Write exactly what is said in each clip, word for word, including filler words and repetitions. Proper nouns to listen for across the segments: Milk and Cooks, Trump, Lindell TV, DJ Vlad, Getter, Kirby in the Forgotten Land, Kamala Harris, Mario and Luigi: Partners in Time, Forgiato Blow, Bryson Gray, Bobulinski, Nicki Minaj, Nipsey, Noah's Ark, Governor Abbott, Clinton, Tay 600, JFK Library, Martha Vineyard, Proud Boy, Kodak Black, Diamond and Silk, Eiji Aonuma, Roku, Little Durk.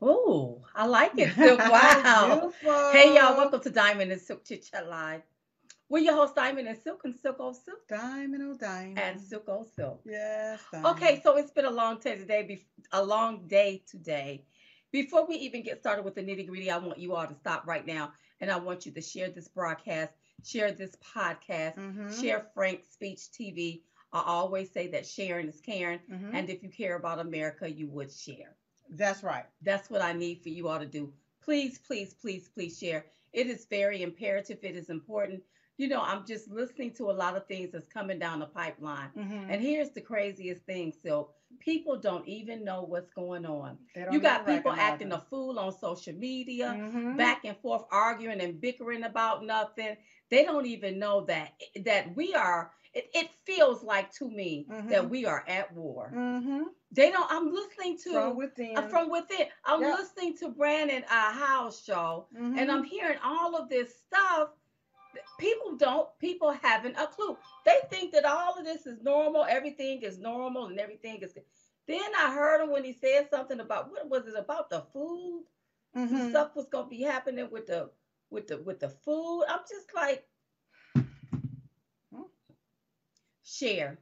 Oh, I like it. Silk. Wow. Hey, y'all. Welcome to Diamond and Silk Chit Chat Live. We're your host, Diamond and Silk, and Silk O' Silk. Diamond O' Diamond. And Silk O' Silk. Yes. Diamond. Okay, so it's been a long day today, a long day today. Before we even get started with the nitty-gritty, I want you all to stop right now, and I want you to share this broadcast, share this podcast, mm-hmm. share Frank Speech T V. I always say that sharing is caring, mm-hmm. and if you care about America, you would share. That's right. That's what I need for you all to do. Please, please, please, please share. It is very imperative. It is important. You know, I'm just listening to a lot of things that's coming down the pipeline. Mm-hmm. And here's the craziest thing, Silk. People don't even know what's going on. You got people acting a fool on social media, mm-hmm. back and forth, arguing and bickering about nothing. They don't even know that that we are, it, it feels like to me, mm-hmm. that we are at war. Mm-hmm. They don't, I'm listening to, from within. Uh, from within. I'm yep. listening to Brandon uh, Howe's show, mm-hmm. and I'm hearing all of this stuff. People don't, people haven't a clue. They think that all of this is normal, everything is normal, and everything is good. Then I heard him when he said something about, what was it about the food? Mm-hmm. Some stuff was going to be happening with the, with the, with the food. I'm just like, share,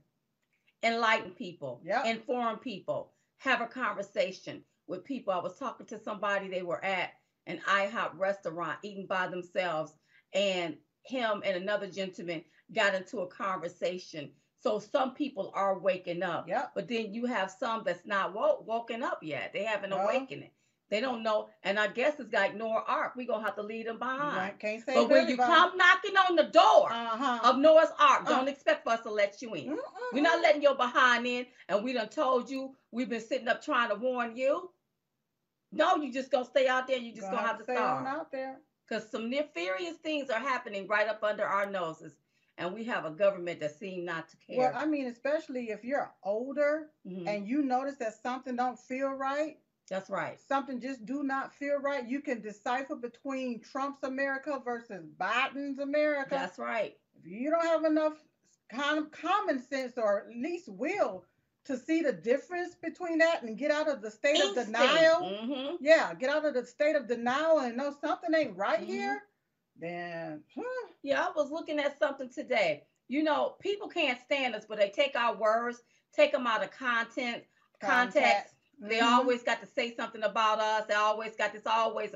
enlighten people, yep. inform people, have a conversation with people. I was talking to somebody, they were at an I hop restaurant eating by themselves, and him and another gentleman got into a conversation. So some people are waking up, yep. but then you have some that's not woke, woken up yet. They haven't well, awakened. They don't know. And I guess it's like Noah's Ark. We're going to have to leave them behind. Right. Can't say but when you come knocking on the door uh-huh. of Noah's Ark, uh-huh. don't expect for us to let you in. Uh-huh. We're not letting your behind in. And we done told you, we've been sitting up trying to warn you. No, you just going to stay out there. You just going to have to stay starve. out there. Because some nefarious things are happening right up under our noses. And we have a government that seems not to care. Well, I mean, especially if you're older, mm-hmm. and you notice that something don't feel right. That's right. Something just do not feel right. You can decipher between Trump's America versus Biden's America. That's right. If you don't have enough kind of common sense or at least will to see the difference between that and get out of the state Instinct. of denial. Mm-hmm. Yeah, get out of the state of denial and know something ain't right, mm-hmm. here. Then, huh. yeah, I was looking at something today. You know, people can't stand us, but they take our words, take them out of content, context. context. Mm-hmm. They always got to say something about us. They always got this, always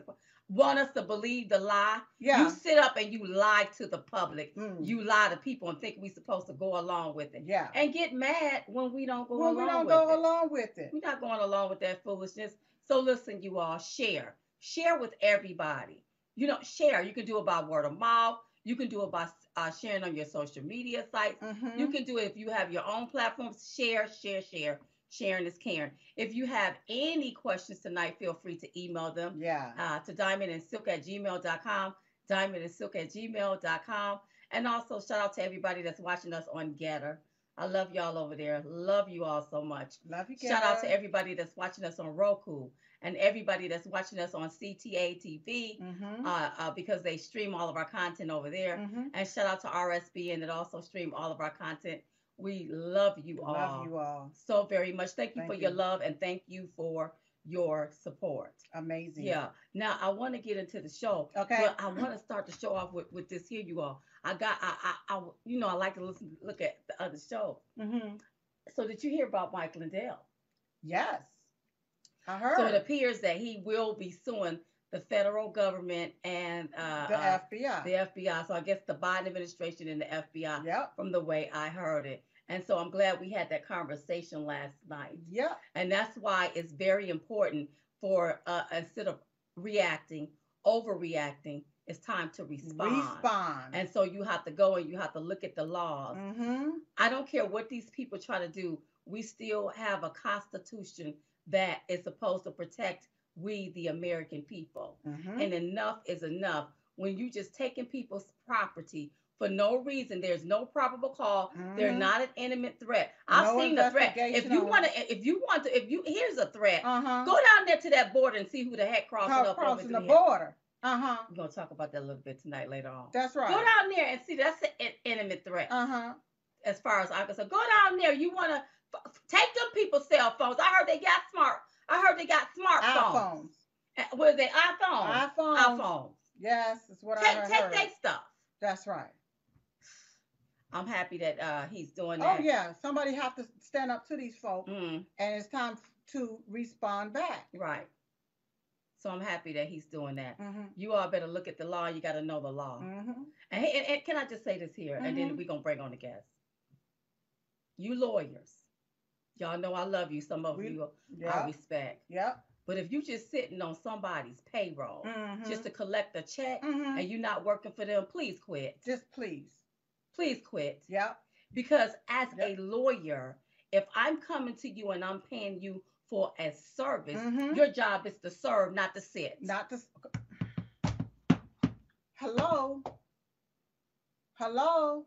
want us to believe the lie. Yeah. You sit up and you lie to the public. Mm. You lie to people and think we're supposed to go along with it. Yeah. And get mad when we don't go when along with it. When we don't go it. along with it. We're not going along with that foolishness. So listen, you all, share. Share with everybody. You know, share. You can do it by word of mouth. You can do it by uh, sharing on your social media sites. Mm-hmm. You can do it if you have your own platforms. Share, share, share. Sharing is caring. If you have any questions tonight, feel free to email them. Yeah. Uh, to diamond and silk at gmail dot com. diamond and silk at gmail dot com. And also, shout out to everybody that's watching us on Getter. I love y'all over there. Love you all so much. Love you, Getter. Shout out to everybody that's watching us on Roku and everybody that's watching us on C T A T V, mm-hmm. uh, uh, because they stream all of our content over there. Mm-hmm. And shout out to R S B, and it also stream all of our content. We love you all. Love you all so very much. Thank you thank for you. your love, and thank you for your support. Amazing. Yeah. Now I want to get into the show. Okay. But I want to start the show off with, with this here, you all. I got I, I I you know I like to listen look at the other show. Mm-hmm. So did you hear about Mike Lindell? Yes, I heard. So it appears that he will be suing the federal government and uh, the uh, F B I. The F B I. So I guess the Biden administration and the F B I. Yep. From the way I heard it. And so I'm glad we had that conversation last night. Yeah. And that's why it's very important for, uh, instead of reacting, overreacting, it's time to respond. Respond. And so you have to go and you have to look at the laws. Mm-hmm. I don't care what these people try to do. We still have a constitution that is supposed to protect we, the American people. Mm-hmm. And enough is enough. When you just taking people's property for no reason, there's no probable cause. Mm-hmm. They're not an imminent threat. I've no seen a threat. If you want to, if you want to, if you here's a threat. Uh-huh. Go down there to that border and see who the heck crossed up over the border. Uh huh. We're gonna talk about that a little bit tonight later on. That's right. Go down there and see. That's an imminent threat. Uh huh. As far as I'm concerned, go down there. You want to f- take them people's cell phones. I heard they got smart. I heard they got smartphones. what is it? iPhone. iPhone. iPhone. Yes, that's what take, I heard. Take that stuff. That's right. I'm happy that uh, he's doing that. Oh yeah, somebody have to stand up to these folks, mm. and it's time to respond back. Right. So I'm happy that he's doing that. Mm-hmm. You all better look at the law. You got to know the law. Mm-hmm. And, and, and can I just say this here? Mm-hmm. And then we're going to bring on the guest. You lawyers, y'all know I love you. Some of we, you yep. I respect. Yep. But if you just sitting on somebody's payroll mm-hmm. just to collect a check mm-hmm. and you're not working for them, please quit. Just please. Please quit. Yep. Because as yep. a lawyer, if I'm coming to you and I'm paying you for a service, mm-hmm. your job is to serve, not to sit. Not to. Hello. Hello.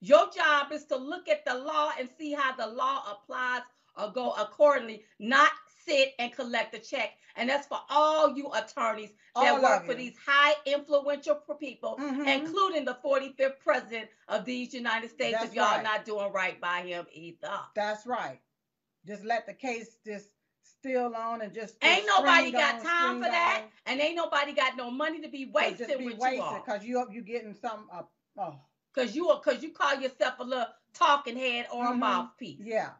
Your job is to look at the law and see how the law applies or go accordingly, not sit and collect a check. And that's for all you attorneys that all work for these high influential people, mm-hmm. including the forty-fifth president of these United States. That's if y'all right. not doing right by him either. That's right. Just let the case just still on and just, just ain't nobody got time for that, and ain't nobody got no money to be wasted with you all. Because you you getting some uh, oh, because you are because you call yourself a little talking head or mm-hmm. a mouthpiece. Yeah.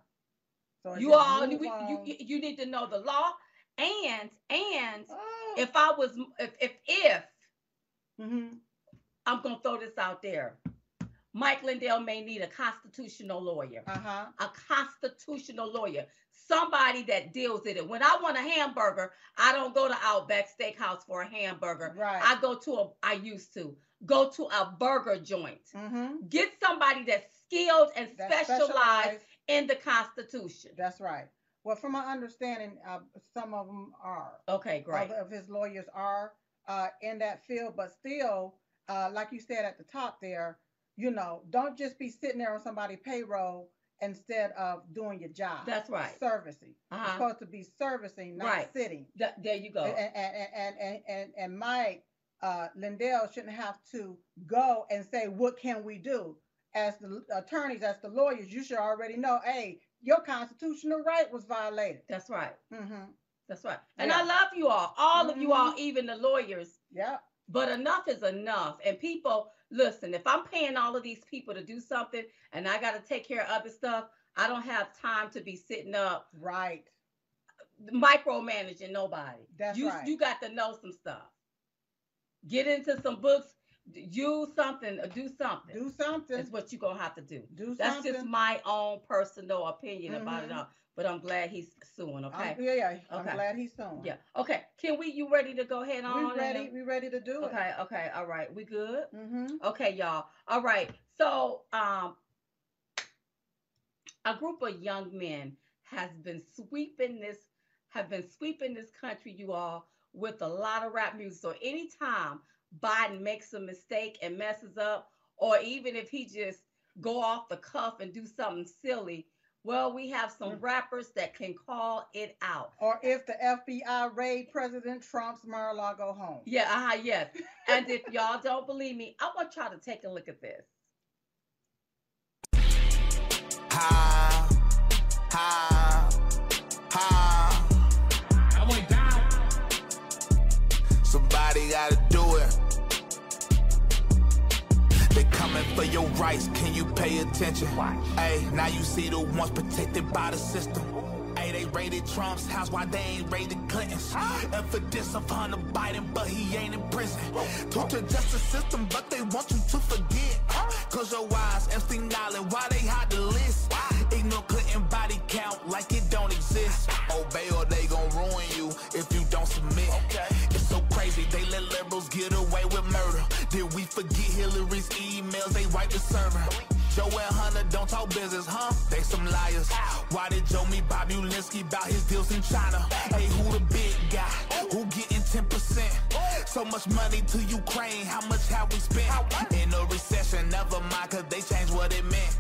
So you all we, you you need to know the law, and and oh. if I was if if, if mm-hmm. I'm gonna throw this out there. Mike Lindell may need a constitutional lawyer, uh-huh. a constitutional lawyer, somebody that deals with it. When I want a hamburger, I don't go to Outback Steakhouse for a hamburger. Right. I go to a, I used to, go to a burger joint. Mm-hmm. Get somebody that's skilled and that's specialized, specialized in the Constitution. That's right. Well, from my understanding, uh, some of them are. Okay, great. Some of his lawyers are uh, in that field, but still, uh, like you said at the top there, you know, don't just be sitting there on somebody's payroll instead of doing your job. That's right. Servicing. Uh-huh. You're supposed to be servicing, not right. sitting. Th- there you go. And and and and and, and Mike uh, Lindell shouldn't have to go and say, "What can we do?" As the attorneys, as the lawyers, you should already know. Hey, your constitutional right was violated. That's right. Mm-hmm. That's right. And yeah. I love you all, all mm-hmm. of you all, even the lawyers. Yeah. But enough is enough, and people. Listen, if I'm paying all of these people to do something and I got to take care of other stuff, I don't have time to be sitting up. Right. Micromanaging nobody. That's you, right. You got to know some stuff. Get into some books. Use something. Or do something. Do something. That's what you're going to have to do. Do That's something. That's just my own personal opinion mm-hmm. about it all. But I'm glad he's suing, okay? I'm, yeah, yeah. Okay. I'm glad he's suing. Yeah. Okay. Can we, you ready to go ahead on? We ready. And, we ready to do it. Okay. Okay. All right. We good? Mm-hmm. Okay, y'all. All right. So, um, a group of young men has been sweeping this, have been sweeping this country, you all, with a lot of rap music. So anytime Biden makes a mistake and messes up, or even if he just go off the cuff and do something silly, well, we have some rappers that can call it out. Or if the F B I raid President Trump's Mar-a-Lago home. Yeah, uh-huh, yes. And if y'all don't believe me, I want y'all to take a look at this. Ha, ha, ha. I went down. Somebody got to do it. They coming for your rights, can you pay attention? Hey, now you see the ones protected by the system. Hey, they raided Trump's house, why they ain't raided Clinton's? Huh? And for this, I'm Hunter Biden, but he ain't in prison. Talk to justice system, but they want you to forget. Huh? Cause your wise, Epstein Island, why they hide the list? Ignore Clinton body count like it don't exist. Obey or they gon' ruin you if you don't submit. Okay. It's so crazy, they let liberals get away with murder. Did we forget Hillary's emails? They wiped the server. Joe and Hunter don't talk business, huh? They some liars. Why did Joe meet Bobulinski about his deals in China? Hey, who the big guy? Who getting ten percent? So much money to Ukraine, how much have we spent? In a recession, never mind, cause they changed what it meant.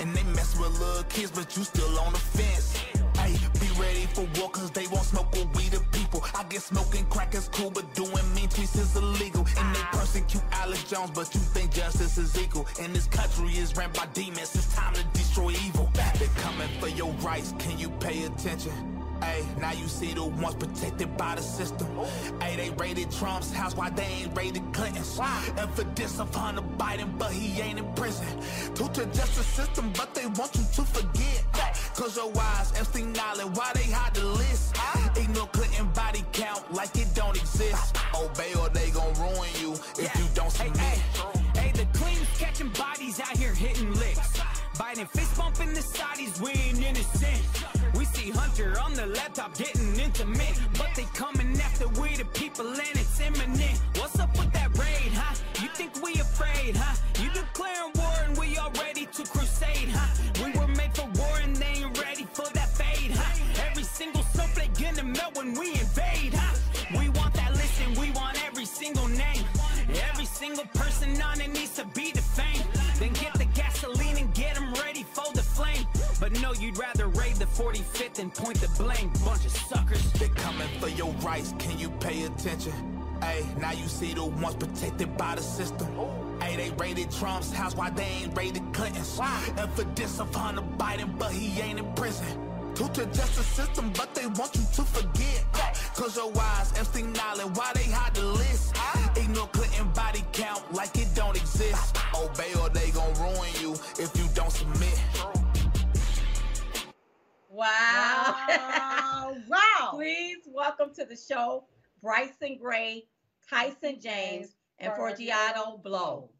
And they mess with little kids, but you still on the fence. Hey, be ready for war, cause they won't smoke with we the people. I guess smoking crack is cool, but doing mean tweets is illegal. And they persecute Alex Jones, but you think justice is equal. And this country is ran by demons, it's time to destroy evil. They're coming for your rights, can you pay attention? Ay, now you see the ones protected by the system. Ay, they raided Trump's house while they ain't raided Clinton's. And for this, I'm Hunter Biden, but he ain't in prison. To the justice system, but they want you to forget. Close your eyes, Epstein Island, why they hide the list? Ignore Clinton body count like it don't exist. Obey or they gon' ruin you if yeah. you don't submit. Hey, hey, hey, the clean's catching bodies out here hitting licks. Biden fist bumping the sodies, we ain't innocent. We see Hunter on the laptop getting intimate, but they coming after we the people and it's imminent. What's up with that raid, huh? You think we afraid, huh? You declaring war and we all ready to crusade, huh? We were made for war and they ain't ready for that fade, huh? Every single soap they gonna melt when we invade, huh? We want that list and we want every single name. Every single person on it needs to be defamed. Then get the gasoline and get them ready for the flame. But no, you'd rather raid the forty-fifth and point the blame. Bunch of suckers. They're coming for your rights, can you pay attention? Ay, now you see the ones protected by the system. Ay, they raided Trump's house while they ain't raided Clinton's. And for this, I'm Hunter Biden, but he ain't in prison. To the justice system, but they want you to forget. Close your eyes, Epstein Island, why they hide the list? Ignore Clinton body count like it don't exist. Obey or they gon' ruin you if you don't submit. Wow. Wow. Wow. Please welcome to the show, Bryson Gray, Tyson James, and Forgiato Blow.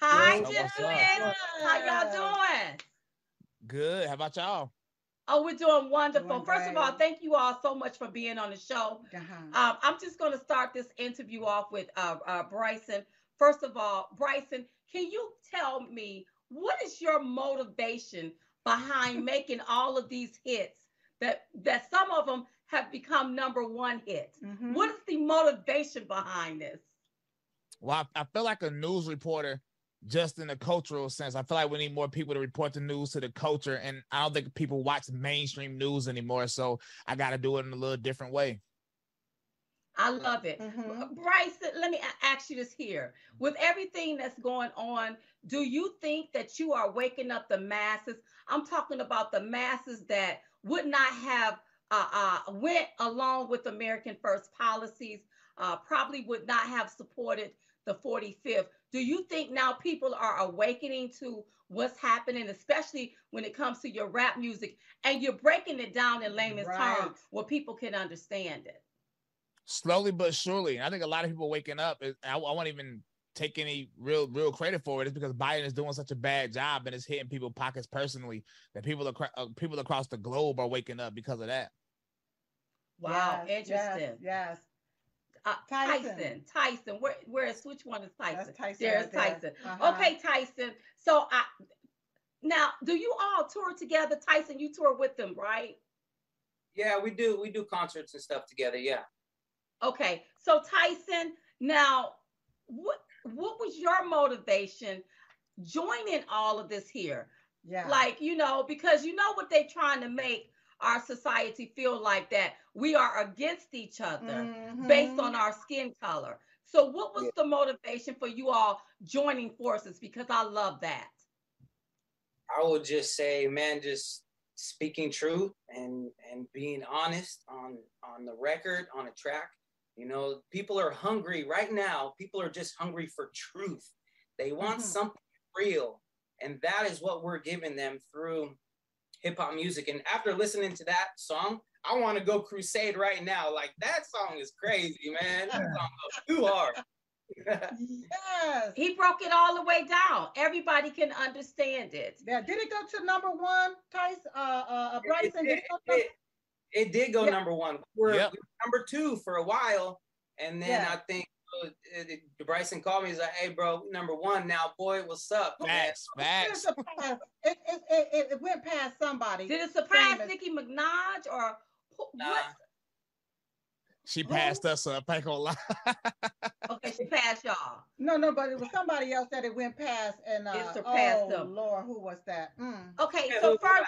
Hi, Julian. How y'all doing? Good. How about y'all? Oh, we're doing wonderful. Doing First of all, thank you all so much for being on the show. Uh-huh. um, I'm just going to start this interview off with uh, uh, Bryson. First of all, Bryson, can you tell me what is your motivation behind making all of these hits that, that some of them have become number one hits? Mm-hmm. What is the motivation behind this? Well, I, I feel like a news reporter. Just in the cultural sense, I feel like we need more people to report the news to the culture, and I don't think people watch mainstream news anymore, so I got to do it in a little different way. I love it. Mm-hmm. Bryson, let me ask you this here. With everything that's going on, do you think that you are waking up the masses? I'm talking about the masses that would not have uh, uh, went along with American First policies, uh, probably would not have supported the forty-fifth. Do you think now people are awakening to what's happening, especially when it comes to your rap music, and you're breaking it down in layman's right. terms where people can understand it? Slowly but surely. I think a lot of people waking up. I, I won't even take any real real credit for it. It's because Biden is doing such a bad job and it's hitting people pockets personally that people, acro uh, people across the globe are waking up because of that. Wow, yes, interesting. Yes, yes. Uh, Tyson. Tyson, Tyson, where, where is, which one is Tyson? That's Tyson There's right there. Tyson. Uh-huh. Okay, Tyson. So I, now, do you all tour together? Tyson, you tour with them, right? Yeah, we do. We do concerts and stuff together. Yeah. Okay. So Tyson, now, what, what was your motivation joining all of this here? Yeah. Like, you know, because you know what they're trying to make our society feel like that we are against each other mm-hmm. based on our skin color. So what was yeah. the motivation for you all joining forces? Because I love that. I would just say, man, just speaking truth and, and being honest on, on the record, on a track. You know, people are hungry right now. People are just hungry for truth. They want mm-hmm. something real. And that is what we're giving them through hip-hop music. And after listening to that song, I want to go crusade right now. Like, that song is crazy, man. That song goes too hard. Yes, he broke it all the way down. Everybody can understand it. Yeah. Did it go to number one, Tyson? Uh, uh, Bryson? It, it, it, it, it did go yeah. number one. We were, yep. we were number two for a while, and then yeah. I think uh, it, it, Bryson called me. He's like, "Hey, bro, number one now, boy. What's up?" Facts, facts. It, it, it, it went past somebody. Did it surprise famous. Nicki Minaj or what? Nah. She passed Who? us up. I ain't gonna lie. Okay, she passed y'all. No, no, but it was somebody else that it went past and uh, it surpassed oh, them. Lord, who was that? Mm. Okay, so first,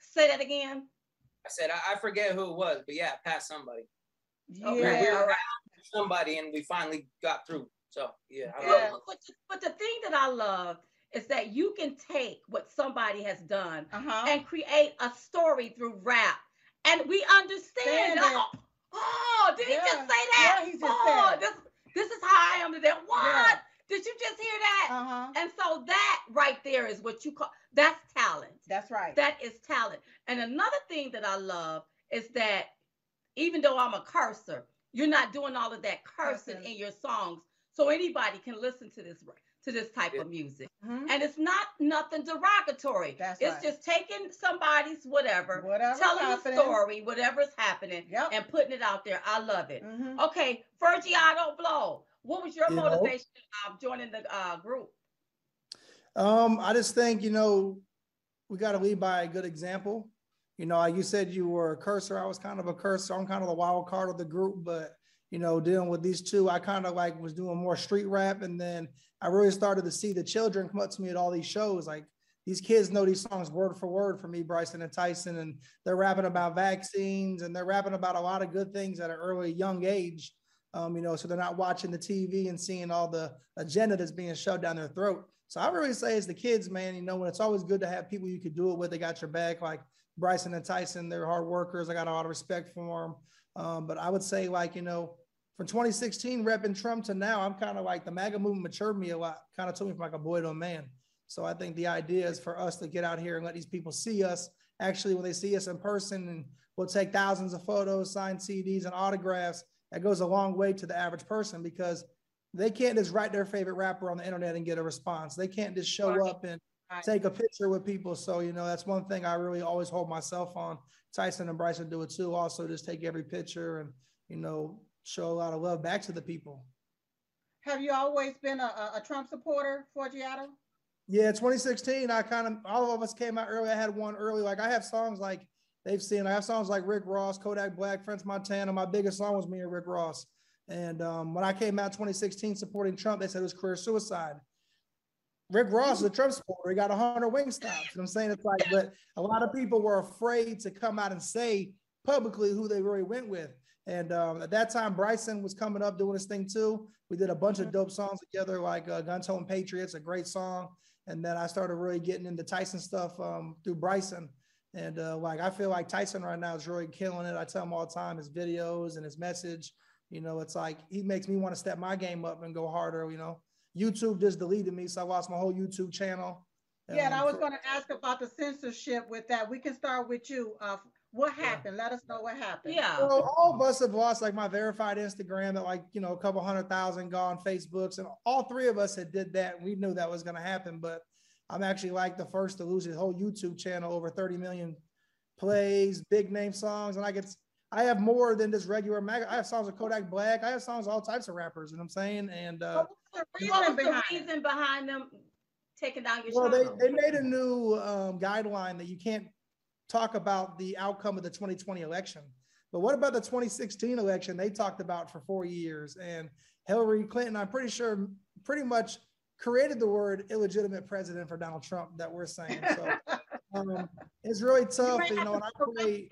say that again. I said I, I forget who it was, but yeah, past somebody. Yeah. Okay. We were somebody, and we finally got through. So yeah, I yeah. But, but the thing that I love is that you can take what somebody has done uh-huh. and create a story through rap. And we understand. Oh, oh, did yeah. he just say that? Yeah, he just oh, said. This, this is how I am today. What? Yeah. Did you just hear that? Uh-huh. And so that right there is what you call, that's talent. That's right. That is talent. And another thing that I love is that even though I'm a cursor, you're not doing all of that cursing in your songs. So anybody can listen to this to this type yeah. of music. Mm-hmm. And it's not nothing derogatory. That's it's right. just taking somebody's whatever, whatever's telling happening. a story, whatever's happening, yep. and putting it out there. I love it. Mm-hmm. Okay, Forgiato Blow. What was your you motivation of uh, joining the uh, group? Um, I just think, you know, we got to lead by a good example. You know, you said you were a cursor. I was kind of a cursor. I'm kind of the wild card of the group, but, you know, dealing with these two, I kind of like was doing more street rap. And then I really started to see the children come up to me at all these shows. Like, these kids know these songs word for word from me, Bryson and Tyson, and they're rapping about vaccines and they're rapping about a lot of good things at an early young age. Um, you know, so they're not watching the T V and seeing all the agenda that's being shoved down their throat. So I really say it's the kids, man. You know, when it's always good to have people you could do it with, they got your back, like Bryson and Tyson, they're hard workers. I got a lot of respect for them. Um, but I would say, like, you know, from twenty sixteen repping Trump to now, I'm kind of like the MAGA movement matured me a lot, kind of took me from like a boy to a man. So I think the idea is for us to get out here and let these people see us. Actually, when they see us in person, and we'll take thousands of photos, sign C Ds and autographs. That goes a long way to the average person, because they can't just write their favorite rapper on the internet and get a response. They can't just show right. up and right. take a picture with people. So, you know, that's one thing I really always hold myself on. Tyson and Bryson do it too. Also, just take every picture and, you know, show a lot of love back to the people. Have you always been a, a Trump supporter, Forgiato? Yeah, twenty sixteen, I kind of, all of us came out early. I had one early. Like, I have songs like, They've seen, I have songs like Rick Ross, Kodak Black, French Montana. My biggest song was me and Rick Ross. And um, when I came out twenty sixteen supporting Trump, they said it was career suicide. Rick Ross is a Trump supporter. He got one hundred wing stops. You know what I'm saying? It's like, but a lot of people were afraid to come out and say publicly who they really went with. And um, at that time, Bryson was coming up doing his thing too. We did a bunch of dope songs together, like uh, Gun Tone Patriots, a great song. And then I started really getting into Tyson stuff um, through Bryson. And uh, like, I feel like Tyson right now is really killing it. I tell him all the time, his videos and his message, you know, it's like, he makes me want to step my game up and go harder, you know. YouTube just deleted me, so I lost my whole YouTube channel. Yeah, um, and I was for, going to ask about the censorship with that. We can start with you. Uh, what happened? Yeah. Let us know what happened. Yeah. So all of us have lost, like, my verified Instagram at, like, you know, a couple hundred thousand gone, Facebooks, and all three of us had did that. We knew that was going to happen, but I'm actually like the first to lose his whole YouTube channel, over thirty million plays, big name songs. And I get, I have more than just regular MAGA. I have songs with Kodak Black. I have songs with all types of rappers, you know what I'm saying? And uh, what was the reason, what was behind, the reason behind them taking down your well, channel? Well, they, they made a new um, guideline that you can't talk about the outcome of the twenty twenty election. But what about the twenty sixteen election they talked about for four years? And Hillary Clinton, I'm pretty sure, pretty much created the word illegitimate president for Donald Trump that we're saying. So um, it's really tough. You, you know, and I pray,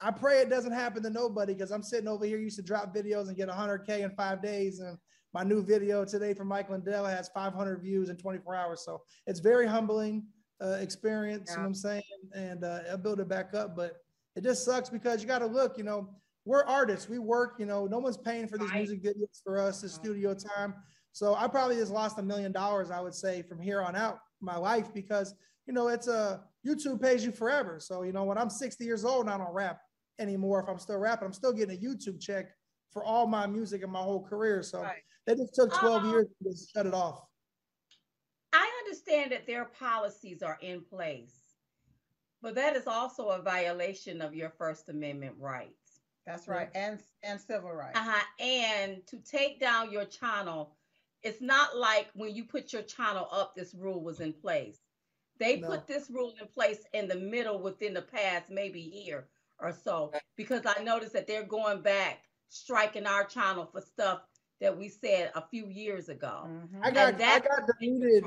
I pray it doesn't happen to nobody, because I'm sitting over here used to drop videos and get one hundred K in five days. And my new video today from Mike Lindell has five hundred views in twenty-four hours. So it's very humbling uh, experience, yeah. you know what I'm saying? And uh, I'll build it back up, but it just sucks, because you got to look, you know, we're artists. We work, you know, no one's paying for these right. music videos for us. It's right. studio time. So I probably just lost a million dollars, I would say, from here on out my life, because, you know, it's a, YouTube pays you forever. So, you know, when I'm sixty years old and I don't rap anymore, if I'm still rapping, I'm still getting a YouTube check for all my music and my whole career. So right. they just took twelve um, years to just shut it off. I understand that their policies are in place, but that is also a violation of your First Amendment rights. That's right. Yeah. And, and civil rights. Uh-huh. And to take down your channel, it's not like when you put your channel up, this rule was in place. They no. put this rule in place in the middle within the past maybe year or so, because I noticed that they're going back, striking our channel for stuff that we said a few years ago. Mm-hmm. I got I got deleted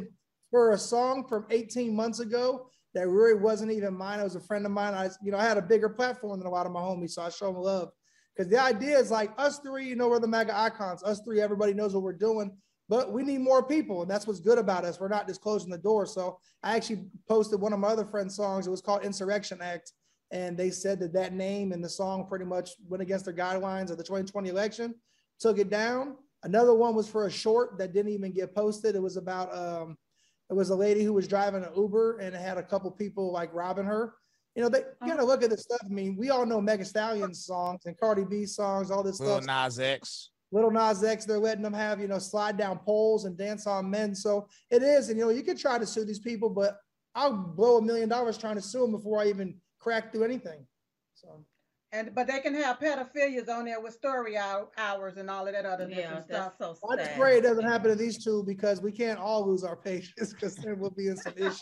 for a song from eighteen months ago that really wasn't even mine. It was a friend of mine. I, you know, I had a bigger platform than a lot of my homies, so I show them love. Because the idea is like us three, you know, we're the MAGA icons. Us three, everybody knows what we're doing. but we need more people. And that's what's good about us. We're not just closing the door. So I actually posted one of my other friend's songs. It was called Insurrection Act. And they said that that name and the song pretty much went against their guidelines of the twenty twenty election, took it down. Another one was for a short that didn't even get posted. It was about, um, it was a lady who was driving an Uber and had a couple people like robbing her. You know, they you gotta look at this stuff. I mean, we all know Megan Thee Stallion's songs and Cardi B songs, all this Little stuff. Little Nas X. Little Nas X, they're letting them have, you know, slide down poles and dance on men. So it is, and you know, you could try to sue these people, but I'll blow a million dollars trying to sue them before I even crack through anything. So. And but they can have pedophilias on there with story hour, hours and all of that other yeah, different that's stuff. So sad. I just pray it doesn't happen to these two, because we can't all lose our patience, because there will be in some issues.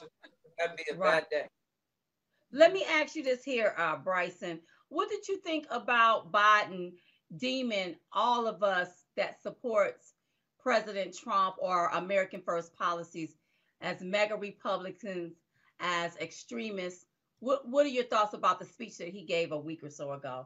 That'd be a bad day. Let me ask you this here, uh, Bryson. What did you think about Biden deeming all of us that supports President Trump or American First policies as mega Republicans, as extremists? What What are your thoughts about the speech that he gave a week or so ago?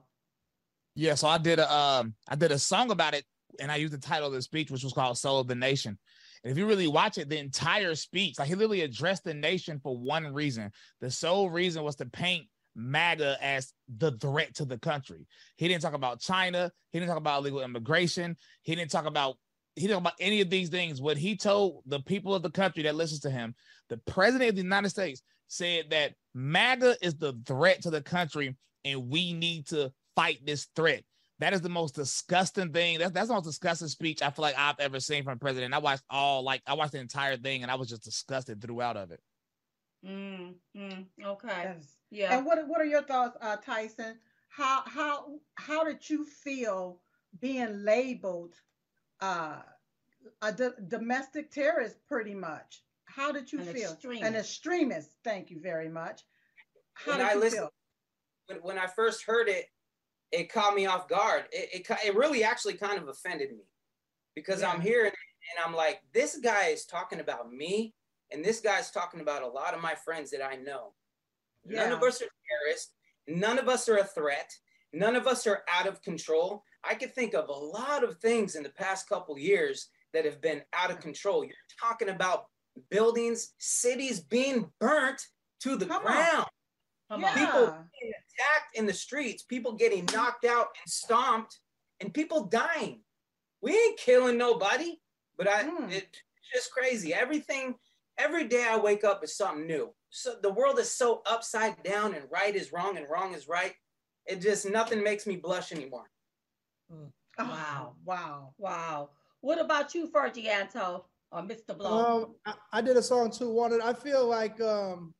Yeah, so I did a um, I did a song about it, and I used the title of the speech, which was called "Soul of the Nation." And if you really watch it, the entire speech, like he literally addressed the nation for one reason. The sole reason was to paint MAGA as the threat to the country. He didn't talk about China. He didn't talk about illegal immigration. He didn't talk about he didn't talk about any of these things. What he told the people of the country that listens to him, the president of the United States said that MAGA is the threat to the country, and we need to fight this threat. That is the most disgusting thing. That's, that's the most disgusting speech I feel like I've ever seen from a president. I watched all, like, I watched the entire thing, and I was just disgusted throughout of it. Mm, mm, okay. Yes. Yeah. And what what are your thoughts, uh, Tyson? How how how did you feel being labeled uh, a d domestic terrorist, pretty much? How did you An feel? Extremist. An extremist. Thank you very much. How when did I you listened, feel? When I first heard it, it caught me off guard. It, it, it really actually kind of offended me, because yeah. I'm hearing it and I'm like, this guy is talking about me, and this guy's talking about a lot of my friends that I know. Yeah. None of us are terrorists. None of us are a threat. None of us are out of control. I could think of a lot of things in the past couple years that have been out of control. You're talking about buildings, cities being burnt to the Come ground. On. Come yeah. on. People being attacked in the streets, people getting knocked out and stomped, and people dying. We ain't killing nobody, but I mm. it, it's just crazy. Everything, every day I wake up is something new. So the world is so upside down, and right is wrong and wrong is right. It just, nothing makes me blush anymore. Mm. Oh. Wow, wow, wow. What about you, Forgiato? Or Mister Blow? Um, I, I did a song too, wanted. I feel like um,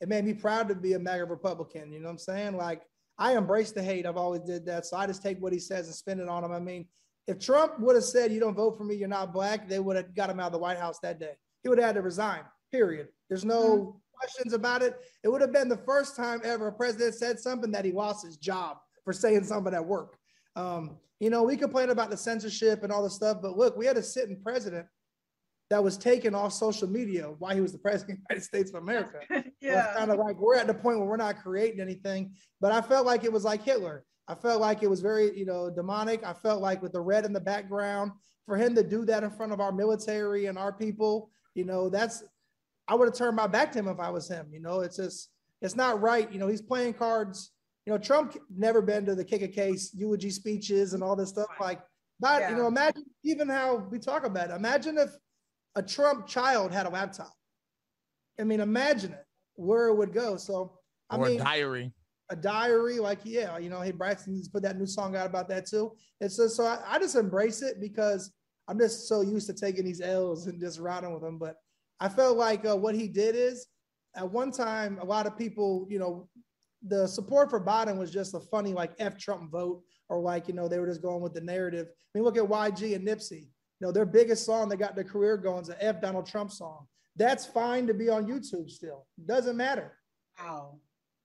it made me proud to be a MAGA Republican. You know what I'm saying? Like, I embrace the hate. I've always did that. So I just take what he says and spend it on him. I mean, if Trump would have said, you don't vote for me, you're not black, they would have got him out of the White House that day. He would have had to resign, period. There's no mm-hmm. questions about it. It would have been the first time ever a president said something that he lost his job for saying something at work. Um, you know, we complain about the censorship and all the stuff, but look, we had a sitting president that was taken off social media while he was the president of the United States of America. Yeah. So it's kind of like, we're at the point where we're not creating anything, but I felt like it was like Hitler. I felt like it was very, you know, demonic. I felt like with the red in the background, for him to do that in front of our military and our people, you know, that's, I would have turned my back to him if I was him. You know, it's just, it's not right. You know, he's playing cards. You know, Trump never been to the kick a case, eulogy speeches and all this stuff. Like, but, yeah. you know, imagine even how we talk about it. Imagine if a Trump child had a laptop. I mean, imagine it, where it would go. So, I or mean, a diary, a diary, like, yeah, you know, hey, Bryson needs to put that new song out about that too. And so, so I, I just embrace it, because I'm just so used to taking these L's and just riding with them. But I felt like uh, what he did is, at one time, a lot of people, you know, the support for Biden was just a funny, like, F Trump vote, or like, you know, they were just going with the narrative. I mean, look at Y G and Nipsey. You know, their biggest song that got their career going is an F Donald Trump song. That's fine to be on YouTube still. Doesn't matter. Wow.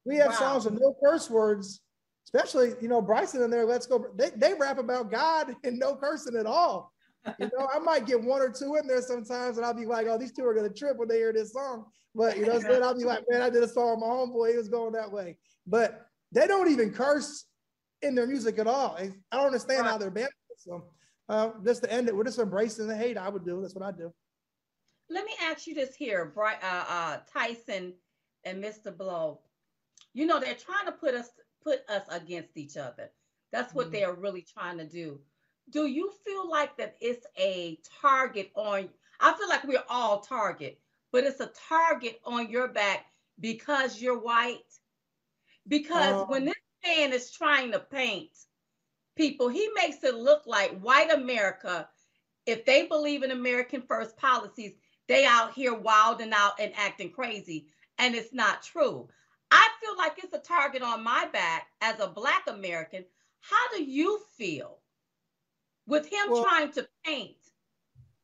We have wow. songs with no curse words, especially, you know, Bryson in there, Let's Go. They, they rap about God and no cursing at all. You know, I might get one or two in there sometimes, and I'll be like, oh, these two are going to trip when they hear this song. But, you know, then I'll be like, man, I did a song with my homeboy. He was going that way. But they don't even curse in their music at all. I don't understand wow. how they're banned. So uh, just to end it, we're just embracing the hate. I would do. That's what I do. Let me ask you this here, Bry uh, uh, Tyson and Mister Blow. You know, they're trying to put us put us against each other. That's what mm-hmm. they are really trying to do. Do you feel like that it's a target on? I feel like we're all target, but it's a target on your back because you're white. Because um, when this man is trying to paint people, he makes it look like white America, if they believe in American first policies, they out here wilding out and acting crazy, and it's not true. I feel like it's a target on my back as a Black American. How do you feel with him well, trying to paint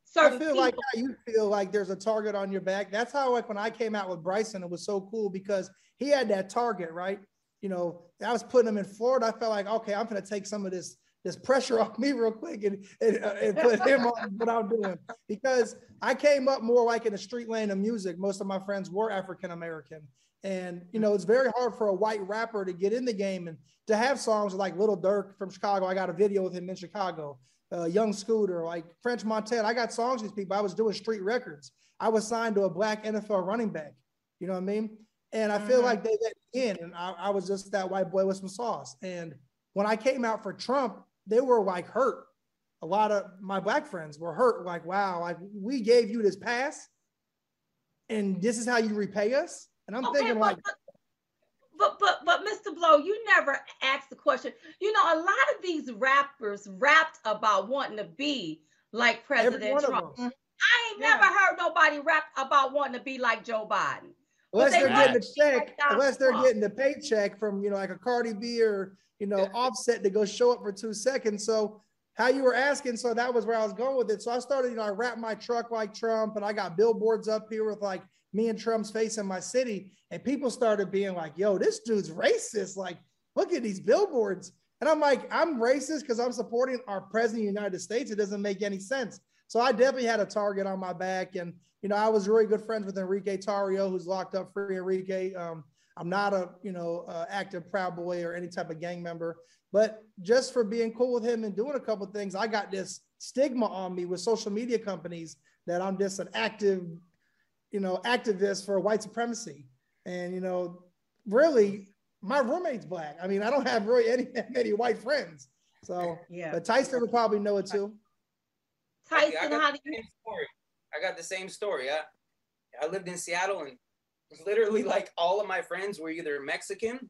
certain I feel people? Like how you feel like there's a target on your back. That's how, like, when I came out with Bryson, it was so cool because he had that target, right? You know, I was putting him in Florida. I felt like, okay, I'm going to take some of this this pressure off me real quick and, and, uh, and put him on what I'm doing. Because I came up more like in the street lane of music. Most of my friends were African-American. And, you know, it's very hard for a white rapper to get in the game and to have songs like Little Durk from Chicago. I got a video with him in Chicago, uh, Young Scooter, like French Montana. I got songs with these people. I was doing street records. I was signed to a Black N F L running back. You know what I mean? And I feel like they let me in. And I, I was just that white boy with some sauce. And when I came out for Trump, they were like hurt. A lot of my Black friends were hurt. Like, wow, like we gave you this pass and this is how you repay us. And I'm okay, thinking but, like, but, but, but Mister Blow, you never asked the question. You know, a lot of these rappers rapped about wanting to be like President Trump. I ain't yeah. never heard nobody rap about wanting to be like Joe Biden. Unless they they're getting a check, like unless they're Trump. getting the paycheck from, you know, like a Cardi B or, you know, yeah. Offset to go show up for two seconds. So how you were asking, so that was where I was going with it. So I started, you know, I wrapped my truck like Trump and I got billboards up here with like, me and Trump's face in my city, and people started being like, yo, this dude's racist. Like, look at these billboards. And I'm like, I'm racist because I'm supporting our president of the United States. It doesn't make any sense. So I definitely had a target on my back. And, you know, I was really good friends with Enrique Tarrio, who's locked up. Free Enrique. Um, I'm not a, you know, uh, active Proud Boy or any type of gang member, but just for being cool with him and doing a couple of things, I got this stigma on me with social media companies that I'm just an active, you know, activists for white supremacy. And, you know, really my roommate's Black. I mean, I don't have really any, any white friends. So yeah, but Tyson would probably know it too. Tyson, I got how do you? Story. I got the same story. I, I lived in Seattle and literally like all of my friends were either Mexican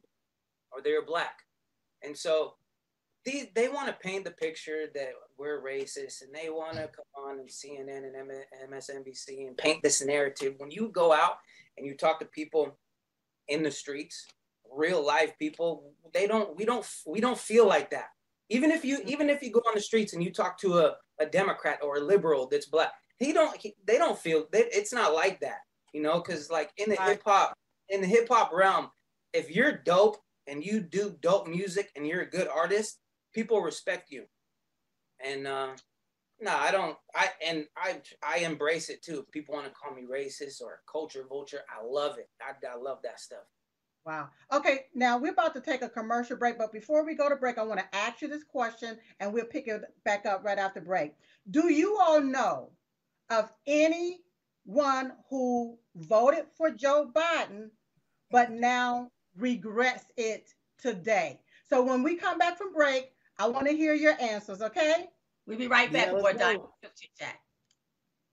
or they were Black. And so these, they want to paint the picture that we're racist and they want to come on and C N N and M S N B C and paint this narrative. When you go out and you talk to people in the streets, real life people, they don't, we don't, we don't feel like that. Even if you, even if you go on the streets and you talk to a, a Democrat or a liberal that's Black, he don't, he, they don't feel that it's not like that, you know, cause like in the hip hop, in the hip hop realm, if you're dope and you do dope music and you're a good artist, people respect you. And uh, no, I don't, I, and I, I embrace it too. If people want to call me racist or culture vulture, I love it. I, I love that stuff. Wow. Okay. Now we're about to take a commercial break, but before we go to break, I want to ask you this question and we'll pick it back up right after break. Do you all know of anyone who voted for Joe Biden, but now regrets it today? So when we come back from break, I want to hear your answers, okay? We'll be right back for Diamond and Silk Chat.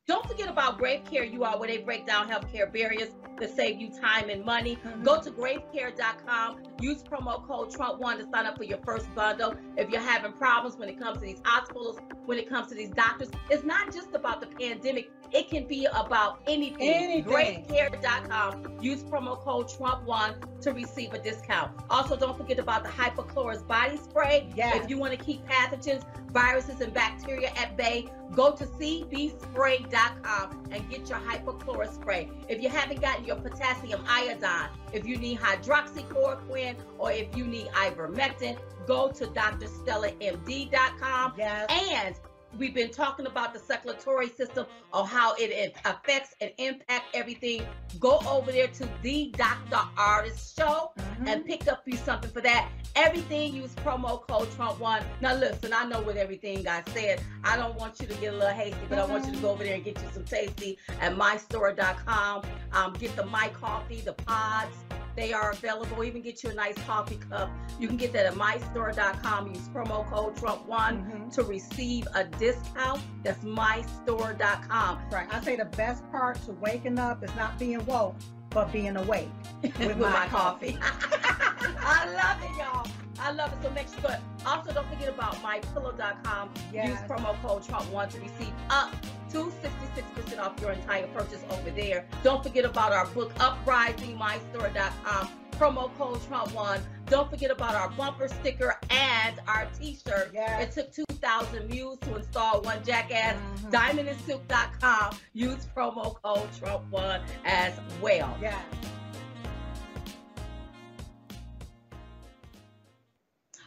Don't forget about Grave Care You Are, where they break down healthcare barriers to save you time and money. Mm-hmm. Go to grave care dot com. Use promo code Trump one to sign up for your first bundle. If you're having problems when it comes to these hospitals, when it comes to these doctors, it's not just about the pandemic. It can be about anything. anything. grave care dot com. Use promo code Trump one to receive a discount. Also, don't forget about the hypochlorous body spray. Yes. If you want to keep pathogens, viruses, and bacteria at bay, go to c b spray dot com and get your hypochlorous spray. If you haven't gotten your potassium iodine, if you need hydroxychloroquine, or if you need ivermectin, go to Dr Stella M D dot com. Yes. And We've been talking about the circulatory system, or how it affects and impacts everything. Go over there to the Doctor Artist Show mm-hmm. and pick up you something for that. Everything, use promo code Trump one. Now listen, I know with everything I said, I don't want you to get a little hasty, but mm-hmm. I want you to go over there and get you some tasty at my store dot com. Um, get the My Coffee, the pods. They are available. Even get you a nice coffee cup. You can get that at my store dot com. Use promo code Trump one mm-hmm. to receive a discount. That's my store dot com. Right. I say the best part to waking up is not being woke, but being awake with, with my, my coffee. coffee. I love it, y'all. I love it. So make sure. But also, don't forget about my pillow dot com. Yes. Use promo code Trump one to receive up two sixty-six percent off your entire purchase over there. Don't forget about our book, Uprising, my store dot com, promo code Trump one. Don't forget about our bumper sticker and our t-shirt. Yes. It took two thousand views to install one jackass. Mm-hmm. diamond and silk dot com. Use promo code Trump one as well. Yes.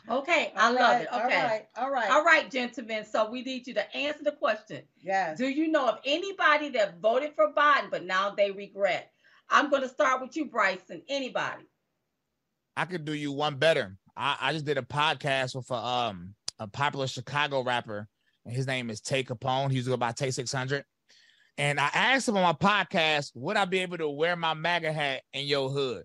Okay, I love it. Okay. All right, all right. All right, gentlemen. So we need you to answer the question. Yes. Do you know of anybody that voted for Biden, but now they regret? I'm going to start with you, Bryson. Anybody? I could do you one better. I, I just did a podcast with a, um, a popular Chicago rapper, and his name is Tay Capone. He used to go by Tay six hundred. And I asked him on my podcast, would I be able to wear my MAGA hat in your hood?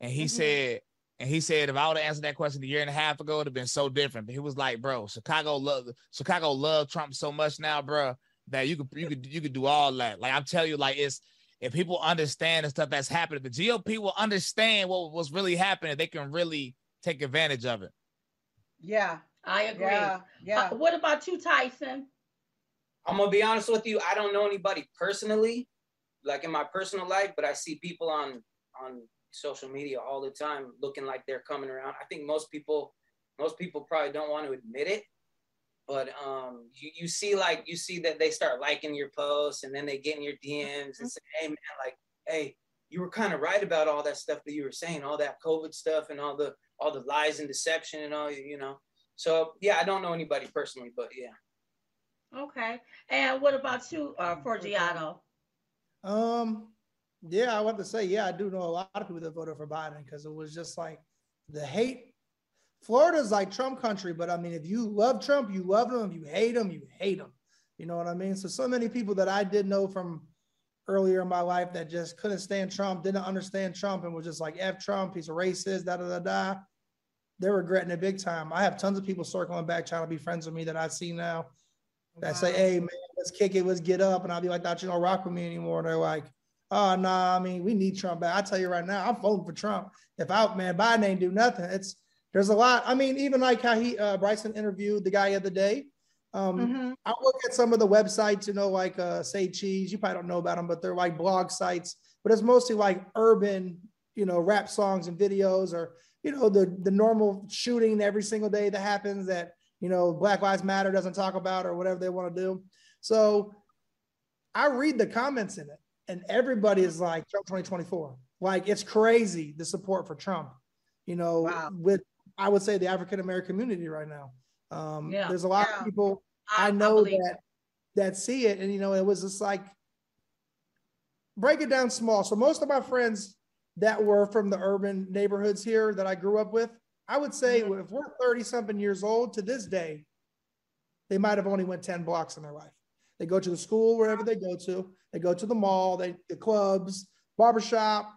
And he mm-hmm. said... And he said, if I would have answered that question a year and a half ago, it would have been so different. But he was like, bro, Chicago love Chicago love Trump so much now, bro, that you could you could you could do all that. Like I'm telling you, like it's if people understand the stuff that's happening, the G O P will understand what was really happening. They can really take advantage of it. Yeah, I agree. Yeah. yeah. Uh, what about you, Tyson? I'm gonna be honest with you. I don't know anybody personally, like in my personal life, but I see people on on. social media all the time looking like they're coming around. I think most people most people probably don't want to admit it, but um you, you see like you see that they start liking your posts, and then they get in your D Ms and say, hey man, like, hey, you were kind of right about all that stuff that you were saying, all that COVID stuff and all the all the lies and deception and all, you know. So yeah, I don't know anybody personally, but yeah. Okay. And what about you, uh Forgiato? Um Yeah, I want to say, yeah, I do know a lot of people that voted for Biden, because it was just like the hate. Florida's like Trump country, but I mean, if you love Trump, you love him. If you hate him, you hate him. You know what I mean? So, so many people that I did know from earlier in my life that just couldn't stand Trump, didn't understand Trump, and was just like, F Trump, he's a racist, da da da da. They're regretting it big time. I have tons of people circling back trying to be friends with me that I see now that wow. say, hey, man, let's kick it, let's get up. And I'll be like, not you don't rock with me anymore. And they're like, oh, no, nah, I mean, we need Trump back. I tell you right now, I'm voting for Trump. If out, man, Biden ain't do nothing. It's there's a lot. I mean, even like how he uh, Bryson interviewed the guy the other day. Um, mm-hmm. I look at some of the websites, you know, like uh, Say Cheese. You probably don't know about them, but they're like blog sites. But it's mostly like urban, you know, rap songs and videos, or, you know, the, the normal shooting every single day that happens that, you know, Black Lives Matter doesn't talk about, or whatever they want to do. So I read the comments in it. And everybody is like, Trump twenty twenty-four. Like, it's crazy, the support for Trump, you know, wow. with, I would say, the African-American community right now. Um, yeah. There's a lot yeah. of people I, I know I that that see it. And, you know, it was just like, break it down small. So most of my friends that were from the urban neighborhoods here that I grew up with, I would say mm-hmm. if we're thirty-something years old to this day, they might have only went ten blocks in their life. They go to the school, wherever they go to. They go to the mall, they, the clubs, barbershop,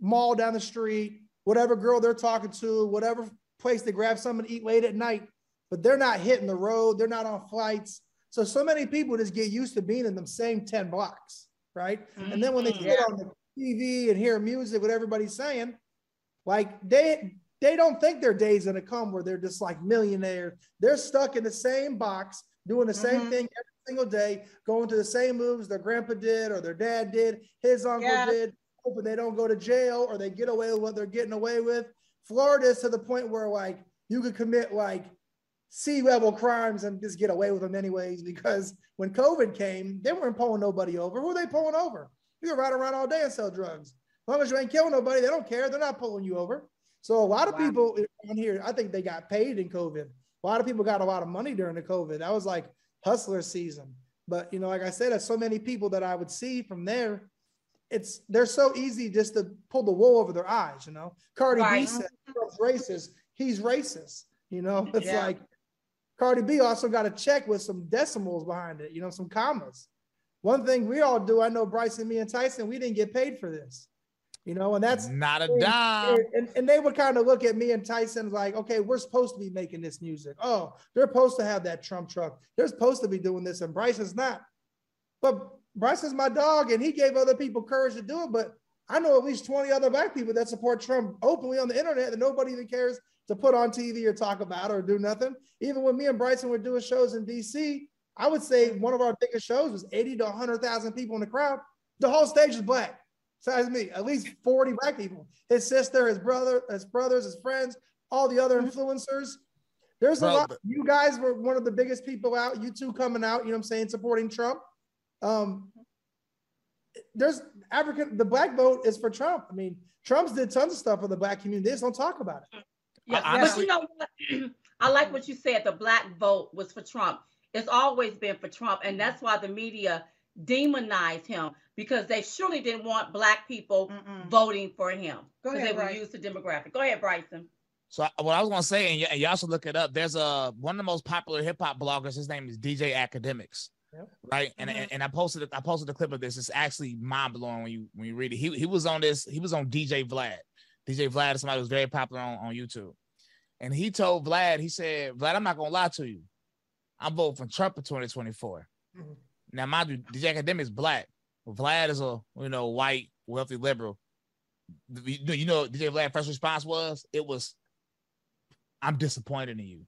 mall down the street, whatever girl they're talking to, whatever place they grab something to eat late at night. But they're not hitting the road. They're not on flights. So, so many people just get used to being in them same ten blocks, right? Mm-hmm. And then when they get on the T V and hear music, what everybody's saying, like they, they don't think their day's going to come where they're just like millionaires. They're stuck in the same box, doing the mm-hmm. same thing every single day, going to the same moves their grandpa did, or their dad did, his uncle yeah. did, hoping they don't go to jail, or they get away with what they're getting away with. Florida is to the point where, like, you could commit like C-level crimes and just get away with them anyways, because when COVID came, they weren't pulling nobody over. Who are they pulling over? You can ride around all day and sell drugs. As long as you ain't killing nobody, they don't care. They're not pulling you over. So a lot of wow. people in here, I think they got paid in COVID. A lot of people got a lot of money during the COVID. I was like, hustler season. But, you know, like I said, there's so many people that I would see from there. It's, they're so easy just to pull the wool over their eyes, you know. Cardi right. B said Trump's racist. He's racist, you know. It's yeah. like Cardi B also got a check with some decimals behind it, you know, some commas. One thing we all do, I know Bryson, me, and Tyson, we didn't get paid for this, you know, and that's not a dime. And, and they would kind of look at me and Tyson like, okay, we're supposed to be making this music. Oh, they're supposed to have that Trump truck. They're supposed to be doing this, and Bryson's not. But Bryson's my dog, and he gave other people courage to do it. But I know at least twenty other black people that support Trump openly on the internet that nobody even cares to put on T V or talk about or do nothing. Even when me and Bryson were doing shows in D C, I would say one of our biggest shows was eighty to a hundred thousand people in the crowd. The whole stage is black, besides me, at least forty black people. His sister, his brother, his brothers, his friends, all the other influencers. There's Bro, a lot. You guys were one of the biggest people out. You two coming out, you know what I'm saying, supporting Trump. Um, there's African, the black vote is for Trump. I mean, Trump's did tons of stuff for the black community. They just don't talk about it. Yeah, honestly, but you know what? I like what you said. The black vote was for Trump. It's always been for Trump, and that's why the media demonized him, because they surely didn't want black people Mm-mm. voting for him. Go ahead, they Bryson. Would use the demographic. Go ahead, Bryson. So what I was going to say, and, y and y'all should look it up, there's a, one of the most popular hip-hop bloggers, his name is D J Akademiks, yep. right? And, mm-hmm. and and I posted I posted a clip of this. It's actually mind-blowing when you when you read it. He, he was on this, he was on D J Vlad. D J Vlad is somebody who's very popular on, on YouTube. And he told Vlad, he said, Vlad, I'm not going to lie to you. I'm voting for Trump in twenty twenty-four. Mm-hmm. Now, mind you, D J Akademiks is black. Vlad is a, you know, white, wealthy liberal. You, you know, D J Vlad's first response was, it was, I'm disappointed in you.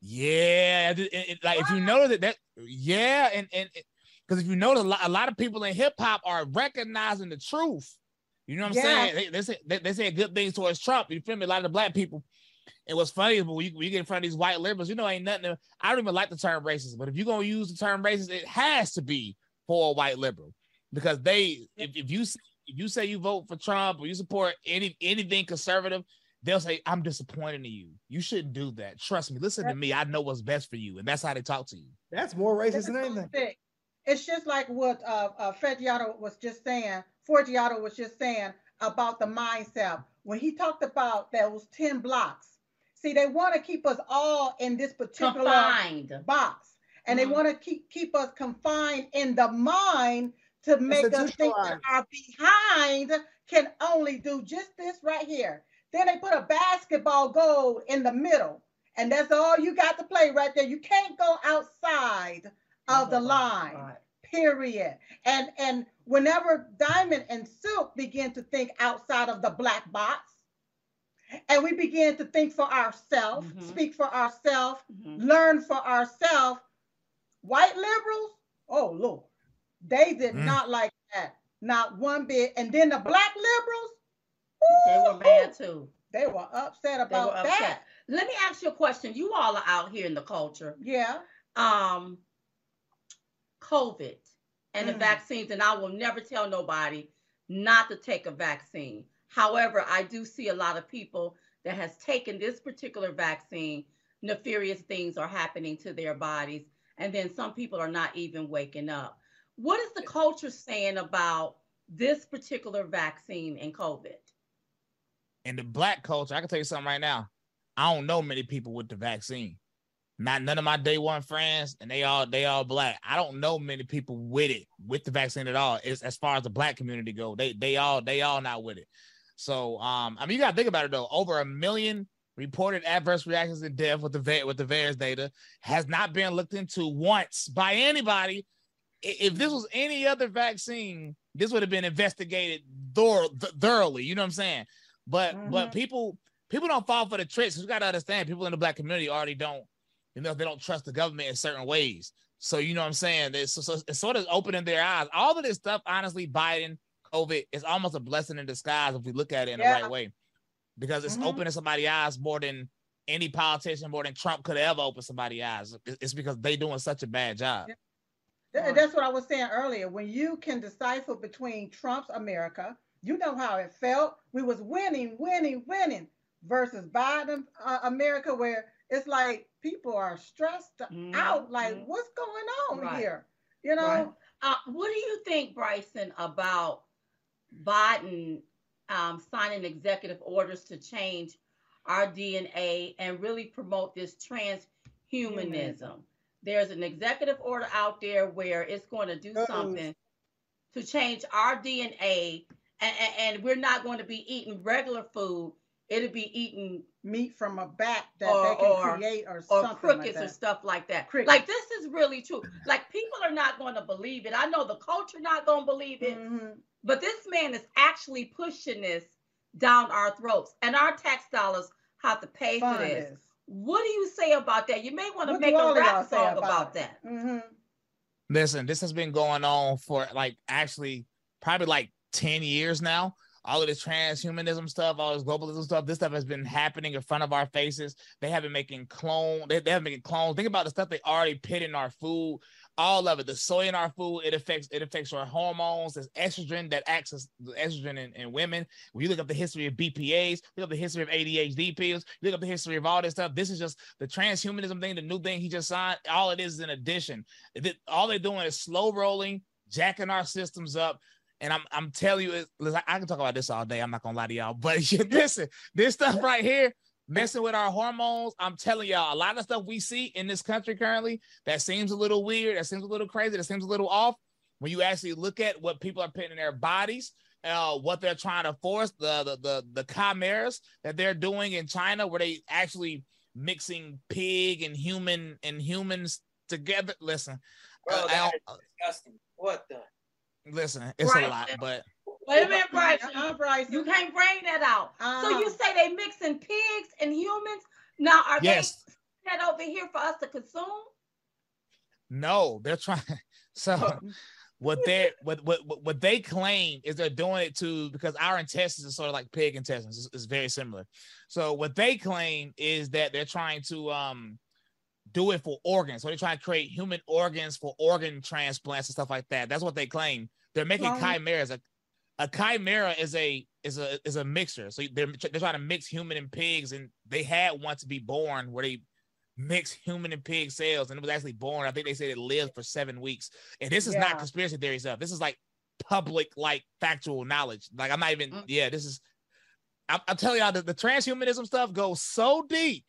Yeah. It, it, like, if you notice that, that yeah. And and because if you notice, a lot, a lot of people in hip hop are recognizing the truth. You know what I'm yes. saying? They, they, say, they, they say good things towards Trump. You feel me? A lot of the black people. And what's funny is when you, when you get in front of these white liberals, you know, ain't nothing. To, I don't even like the term racist, but if you're going to use the term racist, it has to be for a white liberal, because they, if, if you if you say you vote for Trump or you support any anything conservative, they'll say, I'm disappointed in you. You shouldn't do that. Trust me. Listen that's, to me. I know what's best for you. And that's how they talk to you. That's more racist than anything. Sick. It's just like what uh, uh, Forgiato was just saying. Forgiato was just saying about the mindset. When he talked about those ten blocks, see, they want to keep us all in this particular confined. box, and mm-hmm. they want to keep keep us confined in the mind to make it's us think that our behind can only do just this right here. Then they put a basketball goal in the middle, and that's all you got to play right there. You can't go outside of oh, the line, God. period. And and whenever Diamond and Silk begin to think outside of the black box, and we begin to think for ourselves, mm-hmm. speak for ourselves, mm-hmm. learn for ourselves. White liberals, oh Lord, they did mm. not like that, not one bit. And then the black liberals, ooh, they were mad too. They were upset about were upset. that. Let me ask you a question. You all are out here in the culture. Yeah. Um, COVID and mm. the vaccines, and I will never tell nobody not to take a vaccine. However, I do see a lot of people that has taken this particular vaccine, nefarious things are happening to their bodies, and then some people are not even waking up. What is the culture saying about this particular vaccine and COVID? In the black culture, I can tell you something right now. I don't know many people with the vaccine. Not none of my day one friends, and they all they all black. I don't know many people with it, with the vaccine at all. It's, as far as the black community go, they they all they all not with it. So, um, I mean, you got to think about it, though. Over a million reported adverse reactions and death with the with the V A E R S data has not been looked into once by anybody. If this was any other vaccine, this would have been investigated thor thoroughly. You know what I'm saying? But mm-hmm. but people people don't fall for the tricks. You got to understand, people in the black community already don't, you know, they don't trust the government in certain ways. So, you know what I'm saying? It's, so, so, it's sort of opening their eyes. All of this stuff, honestly, Biden, COVID, is almost a blessing in disguise if we look at it in yeah. the right way, because it's mm-hmm. opening somebody's eyes more than any politician, more than Trump could have ever opened somebody's eyes. It's because they're doing such a bad job. Yeah. That's what I was saying earlier. When you can decipher between Trump's America, you know how it felt. We was winning, winning, winning versus Biden uh, America, where it's like people are stressed mm-hmm. out. Like, mm-hmm. what's going on right. here? You know? Right. Uh, what do you think, Bryson, about Biden um, signing executive orders to change our D N A and really promote this transhumanism? Mm-hmm. There's an executive order out there where it's going to do something to change our D N A, and, and we're not going to be eating regular food. It'll be eating meat from a bat that or, they can or, create or, or something crickets like that. Or stuff like that. Crickets. Like, this is really true. Like, people are not going to believe it. I know the culture not going to believe it, mm-hmm. but this man is actually pushing this down our throats, and our tax dollars have to pay Fun for this. Is. What do you say about that? You may want to what make a rap song about, about that. Mm-hmm. Listen, this has been going on for like actually probably like ten years now. All of this transhumanism stuff, all this globalism stuff, this stuff has been happening in front of our faces. They have been making clones. They, they have been making clones. Think about the stuff they already put in our food. All of it, the soy in our food, it affects it affects our hormones. There's estrogen that acts as estrogen in, in women. When you look up the history of B P As, look up the history of A D H D pills, look up the history of all this stuff. This is just the transhumanism thing, the new thing he just signed. All it is is an addition. All they're doing is slow rolling, jacking our systems up. And I'm I'm telling you, listen, I can talk about this all day. I'm not gonna lie to y'all, but listen, this stuff right here. Messing with our hormones. I'm telling y'all, a lot of stuff we see in this country currently that seems a little weird, that seems a little crazy, that seems a little off. When you actually look at what people are putting in their bodies, uh, what they're trying to force, the the the, the chimeras that they're doing in China, where they actually mixing pig and human and humans together. Listen, bro, uh, disgusting. What the? Listen, it's Bryson. A lot, but wait a minute, Bryson. Uh, Bryson. You can't bring that out. Uh, so you say they mixing pigs and humans? Now are yes. they that over here for us to consume? No, they're trying. So what they what, what what they claim is they're doing it to because our intestines are sort of like pig intestines. It's, it's very similar. So what they claim is that they're trying to um. do it for organs. So they try to create human organs for organ transplants and stuff like that. That's what they claim. They're making um, chimeras. A, a chimera is a is a is a mixture. So they're they're trying to mix human and pigs. And they had one to be born where they mix human and pig cells, and it was actually born. I think they said it lived for seven weeks. And this is yeah. not conspiracy theory stuff. This is like public, like factual knowledge. Like I'm not even. Mm-hmm. Yeah, this is. I'm, I'm telling y'all that the transhumanism stuff goes so deep.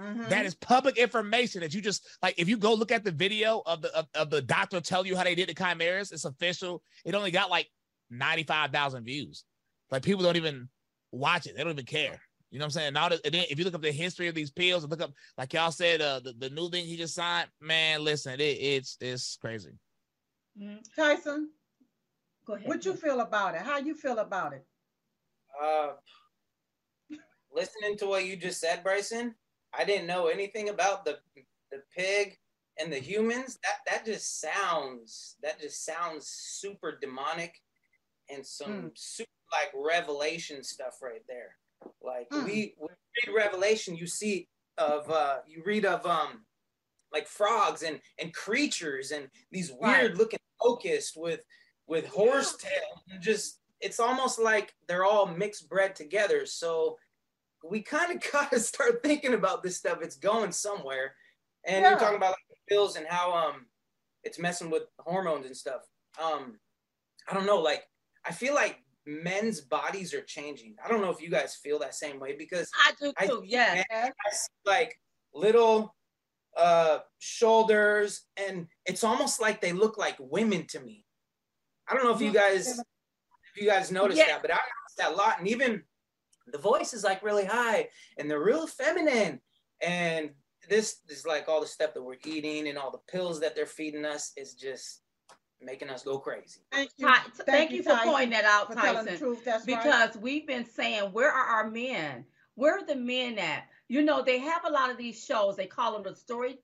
Mm-hmm. That is public information that you just like. If you go look at the video of the of, of the doctor telling you how they did the chimeras, it's official. It only got like ninety-five thousand views. Like people don't even watch it. They don't even care. You know what I'm saying? And, all this, and then if you look up the history of these pills and look up, like y'all said, uh, the the new thing he just signed. Man, listen, it, it's it's crazy. Mm-hmm. Tyson, go ahead. What you feel about it? How you feel about it? Uh, listening to what you just said, Bryson. I didn't know anything about the the pig and the humans. That that just sounds that just sounds super demonic and some mm. super like Revelation stuff right there. Like mm. we when you read Revelation, you see of uh, you read of um like frogs and and creatures and these weird looking locusts with with horse tail and just it's almost like they're all mixed bred together. So we kind of got to start thinking about this stuff. It's going somewhere. And yeah. you're talking about like the pills and how um it's messing with hormones and stuff. Um, I don't know. Like, I feel like men's bodies are changing. I don't know if you guys feel that same way because I do too. I, yeah. Man, I see like little uh, shoulders and it's almost like they look like women to me. I don't know if you guys, if you guys noticed yeah. that, but I noticed that a lot. And even the voice is like really high and they're real feminine. And this is like all the stuff that we're eating and all the pills that they're feeding us is just making us go crazy. Thank you, Ty thank thank you, you for pointing that out, Tyson, truth, because right. we've been saying, where are our men? Where are the men at? You know, they have a lot of these shows. They call them the story,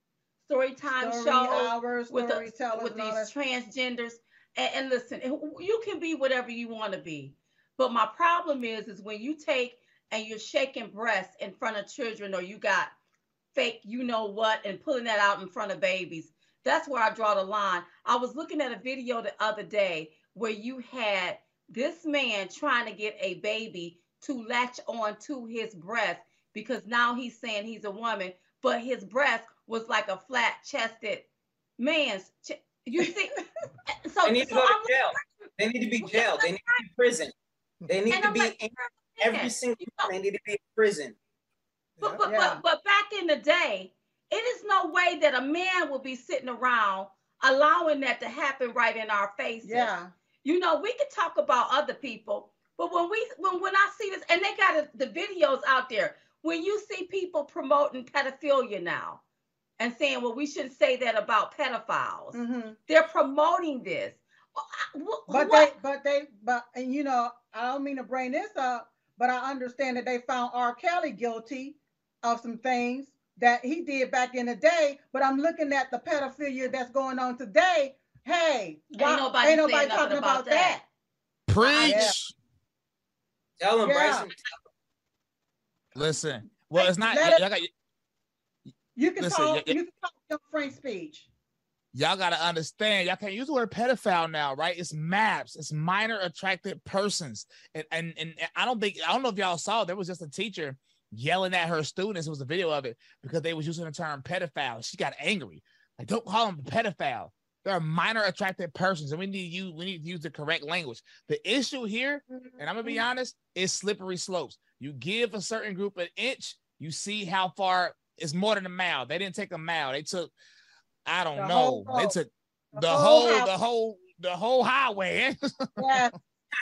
story time story shows hours, with, story the, with these transgenders. And, and listen, you can be whatever you want to be. But my problem is, is when you take and you're shaking breasts in front of children, or you got fake, you know what, and pulling that out in front of babies. That's where I draw the line. I was looking at a video the other day where you had this man trying to get a baby to latch on to his breast because now he's saying he's a woman, but his breast was like a flat chested man's. Ch you see? So they need to so go to I'm jail. Like, they need to be jailed. They need to be in prison. They need to be like, in every single you know, they need to be in prison. But but, yeah. but but back in the day, it is no way that a man will be sitting around allowing that to happen right in our faces. Yeah. You know, we could talk about other people, but when we when when I see this, and they got a, the videos out there, when you see people promoting pedophilia now and saying, well, we shouldn't say that about pedophiles. Mm-hmm. They're promoting this. What? But they, but they, but, and you know, I don't mean to bring this up, but I understand that they found R. Kelly guilty of some things that he did back in the day, but I'm looking at the pedophilia that's going on today. Hey, why, ain't nobody, ain't nobody talking about, about that. that. Preach. Yeah. Tell him, yeah. Bryson. Listen, well, hey, it's not. It, y'all got, you can listen, talk. You can talk your Frank speech. Y'all got to understand. Y'all can't use the word pedophile now, right? It's M A P S. It's minor attracted persons. And and and I don't think I don't know if y'all saw. There was just a teacher yelling at her students. It was a video of it because they was using the term pedophile. She got angry. Like, don't call them pedophile. They're minor attracted persons, and we need you. We need to use the correct language. The issue here, and I'm gonna be honest, is slippery slopes. You give a certain group an inch, you see how far. It's more than a mile. They didn't take a mile. They took, I don't the know. They took the, the whole, whole the whole, the whole highway. Yeah,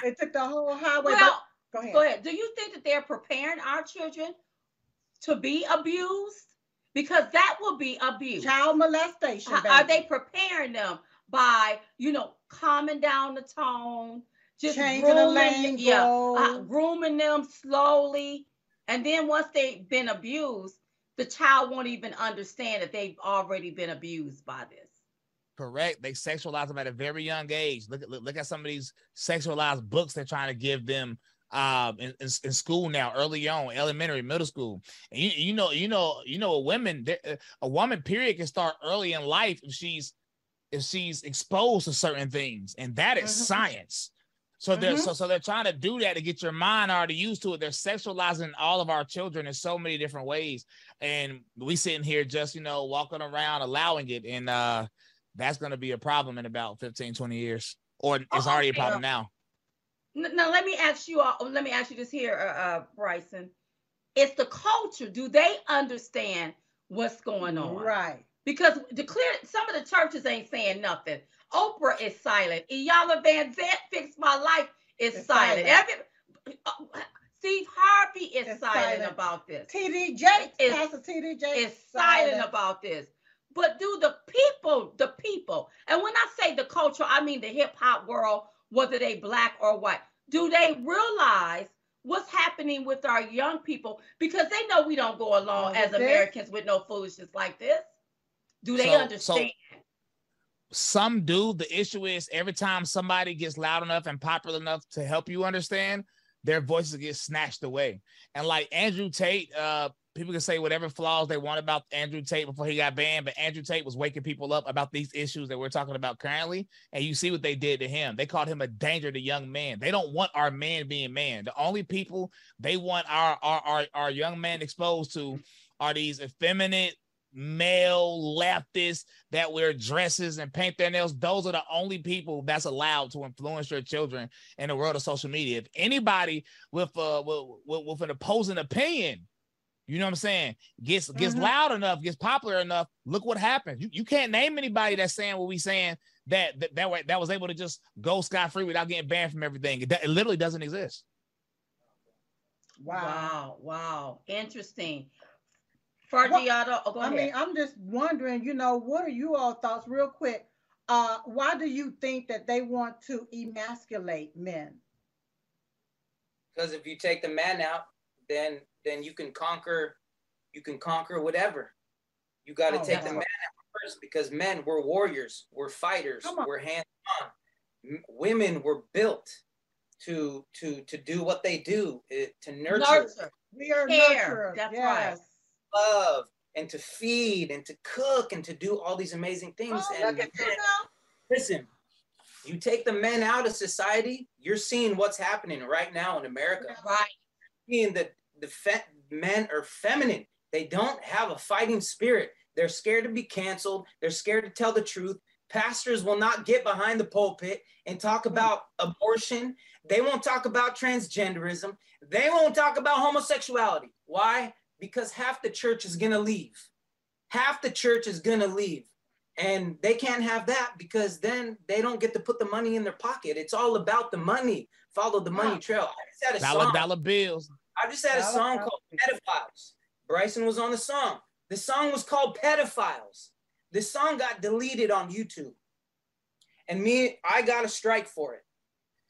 they took the whole highway. Well, go ahead. Go ahead. Do you think that they're preparing our children to be abused? Because that will be abuse. Child molestation. Baby. Are they preparing them by, you know, calming down the tone, just changing the language, yeah, uh, grooming them slowly, and then once they've been abused, the child won't even understand that they've already been abused by this. Correct. They sexualize them at a very young age. Look at look, look at some of these sexualized books they're trying to give them. Um, in, in, in school now, early on, elementary, middle school, and you, you know, you know, you know, a woman, a woman, period, can start early in life if she's if she's exposed to certain things, and that is mm-hmm. science. So mm-hmm. they're so so they're trying to do that to get your mind already used to it. They're sexualizing all of our children in so many different ways, and we sitting here just you know walking around allowing it, and uh, that's going to be a problem in about fifteen, twenty years, or it's oh, already a problem yeah. now. Now, let me ask you, all, let me ask you this here, uh, Bryson. It's the culture. Do they understand what's going on? Right. Because the clear, some of the churches ain't saying nothing. Oprah is silent. Iyala Van Zant Fixed My Life is it's silent. silent. Every, uh, Steve Harvey is it's silent, silent about this. T D J, is, Pastor T D J is silent. silent about this. But do the people, the people, and when I say the culture, I mean the hip hop world, whether they black or white, do they realize what's happening with our young people? Because they know we don't go along oh, as this? Americans with no foolishness like this. Do they so, understand? So some do. The issue is every time somebody gets loud enough and popular enough to help you understand, their voices get snatched away. And like Andrew Tate, uh, people can say whatever flaws they want about Andrew Tate before he got banned, but Andrew Tate was waking people up about these issues that we're talking about currently, and you see what they did to him. They called him a danger to young men. They don't want our man being man. The only people they want our our our, our young man exposed to are these effeminate male leftists that wear dresses and paint their nails. Those are the only people that's allowed to influence your children in the world of social media. If anybody with uh with, with an opposing opinion, you know what I'm saying, gets gets mm-hmm. loud enough, gets popular enough, look what happens. You, you can't name anybody that's saying what we saying that that that, way, that was able to just go scot-free without getting banned from everything. It, it literally doesn't exist. Wow. Wow. wow. Interesting. Forgiato, well, oh, go ahead. I mean, I'm just wondering, you know, what are you all thoughts real quick? Uh, why do you think that they want to emasculate men? Because if you take the man out, then... then you can conquer, you can conquer whatever. You got to oh, take the man out first, because men were warriors, we're fighters, we're hands-on. M women were built to to to do what they do, it, to nurture. nurture. We are nurturers. That's yes. right. Love and to feed and to cook and to do all these amazing things. Oh, and men, you know. Listen, you take the men out of society, you're seeing what's happening right now in America. Right. You're seeing the The, men are feminine. They don't have a fighting spirit. They're scared to be canceled. They're scared to tell the truth. Pastors will not get behind the pulpit and talk about abortion. They won't talk about transgenderism. They won't talk about homosexuality. Why? Because half the church is going to leave. Half the church is going to leave. And they can't have that because then they don't get to put the money in their pocket. It's all about the money. Follow the money trail. I just had a dollar, song. Dollar bills. I just had dollar, a song dollar. called Pedophiles. Bryson was on the song. The song was called Pedophiles. The song got deleted on YouTube. And me, I got a strike for it.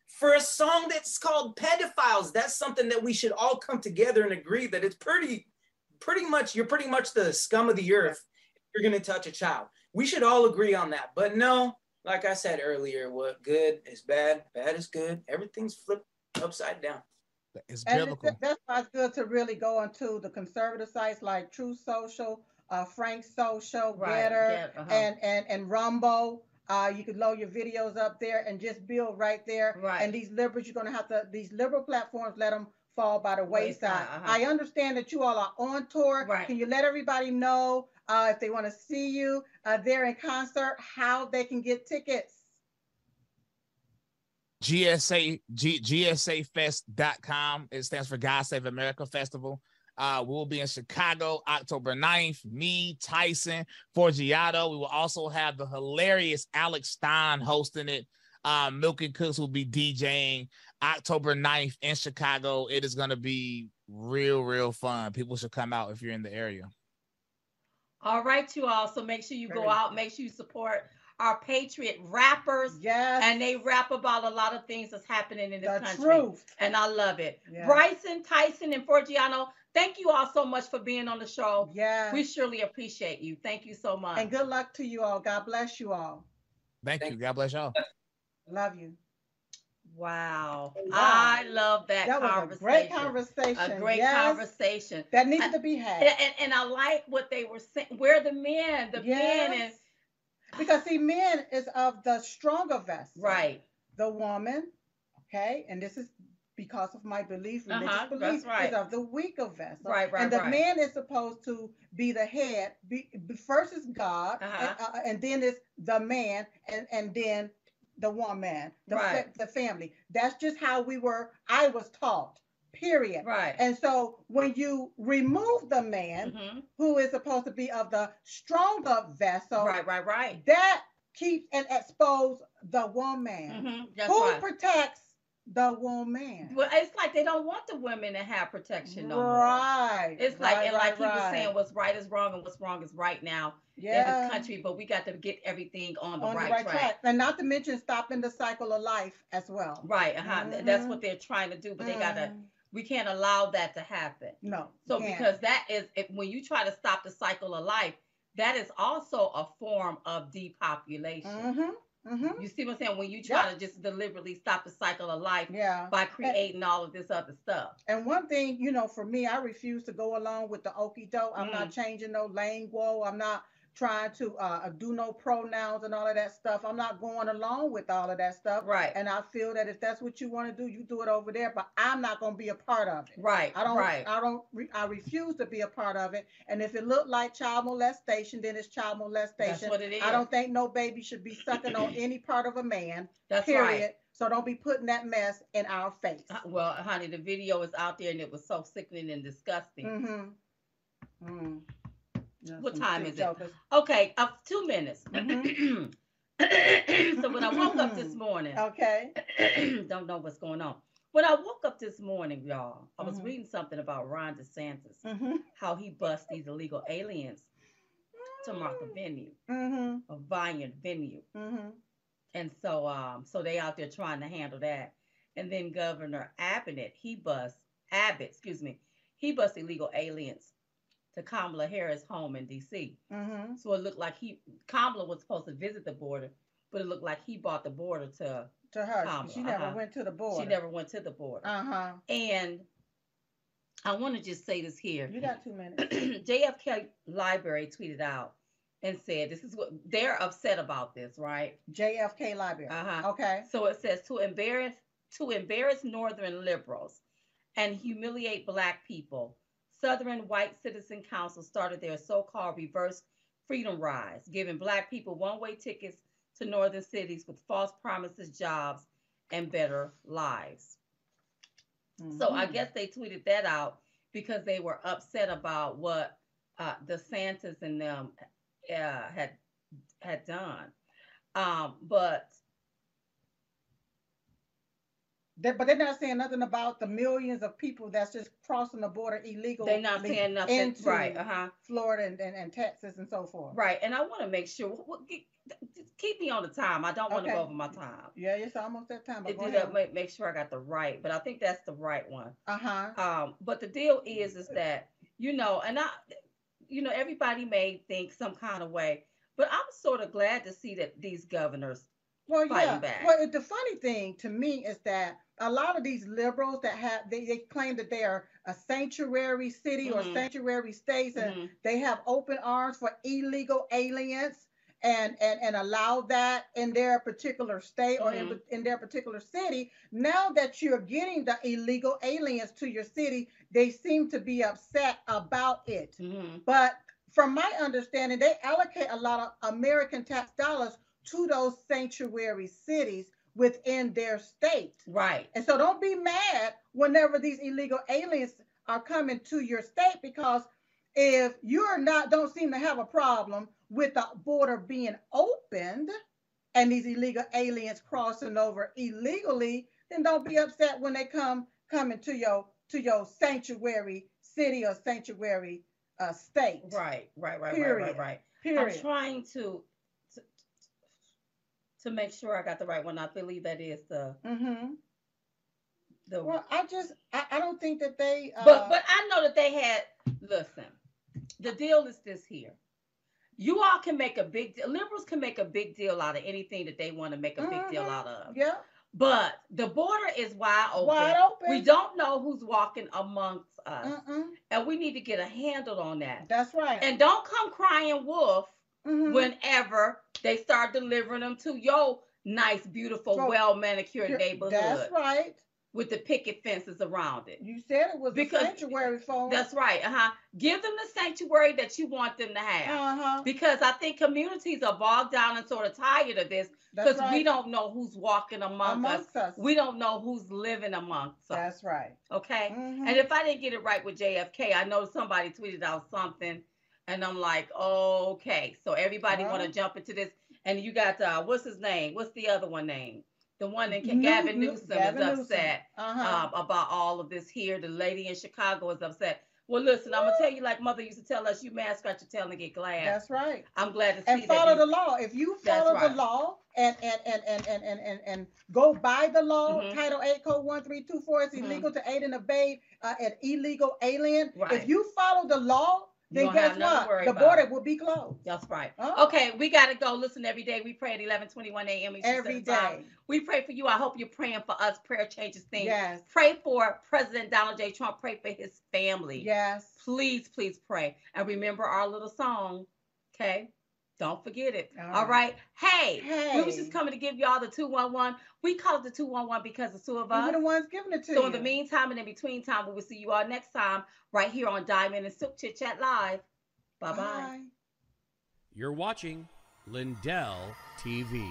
For a song that's called Pedophiles, that's something that we should all come together and agree that it's pretty, pretty much, you're pretty much the scum of the earth if you're going to touch a child. We should all agree on that. But no, like I said earlier, what good is bad, bad is good. Everything's flipped upside down. It's biblical. It's, that's why it's good to really go into the conservative sites like Truth Social, uh, Frank Social, right, Getter, yeah, uh-huh. and, and, and Rumble. Uh, you could load your videos up there and just build right there. Right. And these liberals, you're going to have to, these liberal platforms, let them fall by the wayside. wayside uh-huh. I understand that you all are on tour. Right. Can you let everybody know uh, if they want to see you uh, there in concert, how they can get tickets? G S A, G, G S A fest dot com. It stands for God Save America Festival. Uh, we'll be in Chicago, October ninth. Me, Tyson, Forgiato. We will also have the hilarious Alex Stein hosting it. Uh, Milk and Cooks will be DJing October ninth in Chicago. It is going to be real, real fun. People should come out if you're in the area. All right, you all. So make sure you go out. Make sure you support our patriot rappers, yes, and they rap about a lot of things that's happening in this the country, truth. And I love it. Yes. Bryson, Tyson, and Forgiano, thank you all so much for being on the show. Yes. We surely appreciate you. Thank you so much. And good luck to you all. God bless you all. Thank, Thank you. God bless y'all. Love you. Wow. wow. I love that, that conversation. Was a great conversation. A great yes. conversation. That needs to be had. And, and, and I like what they were saying. Where the men, the yes. men is, because see, men is of the stronger vessel, right? The woman, okay, and this is because of my belief, religious uh-huh, belief, right. is of the weaker vessel, right? Right. And the right. man is supposed to be the head. Be, first is God, uh-huh. and, uh, and then is the man, and and then the woman, the right. the family. That's just how we were. I was taught. Period. Right. And so when you remove the man mm-hmm. who is supposed to be of the stronger vessel, right, right, right, that keeps and exposes the woman. Mm-hmm. Who right. protects the woman? Well, it's like they don't want the women to have protection no right. more. It's like, right. And like right, he was right. saying, what's right is wrong and what's wrong is right now yeah. in this country, but we got to get everything on the, on right, the right track. track. And not to mention stopping the cycle of life as well. Right. Uh-huh. Mm-hmm. That's what they're trying to do, but mm-hmm. they got to... We can't allow that to happen. No. So can't. Because that is, if, when you try to stop the cycle of life, that is also a form of depopulation. Mm-hmm, mm-hmm. You see what I'm saying? When you try yeah. to just deliberately stop the cycle of life yeah. by creating and, all of this other stuff. And one thing, you know, for me, I refuse to go along with the okie doke. I'm mm. not changing no lingo. I'm not trying to uh, do no pronouns and all of that stuff. I'm not going along with all of that stuff. Right. And I feel that if that's what you want to do, you do it over there, but I'm not going to be a part of it. Right. I don't, right. I don't, re I refuse to be a part of it. And if it looked like child molestation, then it's child molestation. That's what it is. I don't think no baby should be sucking on any part of a man. That's period. Right. So don't be putting that mess in our face. Uh, well, honey, the video is out there and it was so sickening and disgusting. Mm-hmm. Mm. That's what time is jokers. It? Okay, uh, two minutes. Mm-hmm. So when I woke up this morning, okay, don't know what's going on. When I woke up this morning, y'all, I was mm-hmm. reading something about Ron DeSantis, mm-hmm. how he busts these illegal aliens to Martha Vineyard, mm-hmm. a vineyard venue, mm-hmm. and so um, so they out there trying to handle that. And then Governor Abbott, he busts Abbott, excuse me, he busts illegal aliens to Kamala Harris home in D C Mm-hmm. So it looked like he, Kamala was supposed to visit the border, but it looked like he bought the border to to her. Kamala. She never uh-huh. went to the border. She never went to the border. Uh-huh. And I want to just say this here. You got two minutes. J F K Library tweeted out and said, this is what, they're upset about this, right? J F K Library. Uh-huh. Okay. So it says, to embarrass, to embarrass Northern liberals and humiliate Black people, Southern White Citizen Council started their so-called reverse freedom rides, giving Black people one-way tickets to northern cities with false promises, jobs, and better lives. Mm-hmm. So I guess they tweeted that out because they were upset about what uh, DeSantis and them uh, had had done. Um, but they, but they're not saying nothing about the millions of people that's just crossing the border illegally. They're not saying nothing, into right? Uh huh. Florida and, and, and Texas and so forth. Right, and I want to make sure. What, keep me on the time. I don't want okay. to go over my time. Yeah, it's almost that time. It did that, make, make sure I got the right, but I think that's the right one. Uh-huh. Um, but the deal is, is that, you know, and I, you know, everybody may think some kind of way, but I'm sort of glad to see that these governors well, fighting yeah. back. Well, the funny thing to me is that a lot of these liberals that have, they, they claim that they are a sanctuary city mm-hmm. or sanctuary states, and mm-hmm. they have open arms for illegal aliens. And, and and allow that in their particular state or mm-hmm. in, in their particular city. Now that you're getting the illegal aliens to your city, they seem to be upset about it. Mm-hmm. But from my understanding, they allocate a lot of American tax dollars to those sanctuary cities within their state. Right. And so don't be mad whenever these illegal aliens are coming to your state, because if you're not, don't seem to have a problem with the border being opened and these illegal aliens crossing over illegally, then don't be upset when they come coming to your to your sanctuary city or sanctuary uh, state. Right, right, right, Period. right, right, right. Period. I'm trying to, to to make sure I got the right one. I believe that is the. Mm-hmm. the well, I just I, I don't think that they. Uh, but but I know that they had. Listen, the deal is this here. You all can make a big deal. Liberals can make a big deal out of anything that they want to make a big mm-hmm. deal out of. Yeah. But the border is wide open. Wide open. We don't know who's walking amongst us. Mm-mm. And we need to get a handle on that. That's right. And don't come crying wolf mm-hmm. whenever they start delivering them to your nice, beautiful, so, well-manicured neighborhood. That's right. With the picket fences around it. You said it was because, a sanctuary for them. That's right. Uh-huh. Give them the sanctuary that you want them to have. Uh-huh. Because I think communities are bogged down and sort of tired of this because right. we don't know who's walking among amongst us. us. We don't know who's living amongst us. That's right. Okay? Mm-hmm. And if I didn't get it right with J F K, I know somebody tweeted out something, and I'm like, okay. So everybody uh-huh. want to jump into this. And you got, uh, what's his name? What's the other one name? The one that New, Gavin Newsom Gavin is upset Newsom. Uh-huh. um, about all of this here. The lady in Chicago is upset. Well, listen, yeah. I'm going to tell you like Mother used to tell us, you mad scratch your tail and get glad. That's right. I'm glad to see and that. And follow you, the law. If you follow right. the law and and, and, and, and, and, and and go by the law, mm-hmm. Title eight, Code one three two four, it's illegal mm-hmm. to aid and abet uh, an illegal alien. Right. If you follow the law, then guess what? The border will be closed. That's right. Oh. Okay, we got to go. Listen, every day we pray at eleven twenty-one a.m. Every day. We pray for you. I hope you're praying for us. Prayer changes things. Yes. Pray for President Donald J. Trump. Pray for his family. Yes. Please, please pray. And remember our little song, okay? Don't forget it. All right. All right. Hey, hey, we was just coming to give y'all the two one one. We call it the two one one because the two of us. We're the ones giving it to you. So in the meantime and in between time, we will see you all next time right here on Diamond and Silk Chit Chat Live. Bye-bye. Bye. You're watching Lindell T V.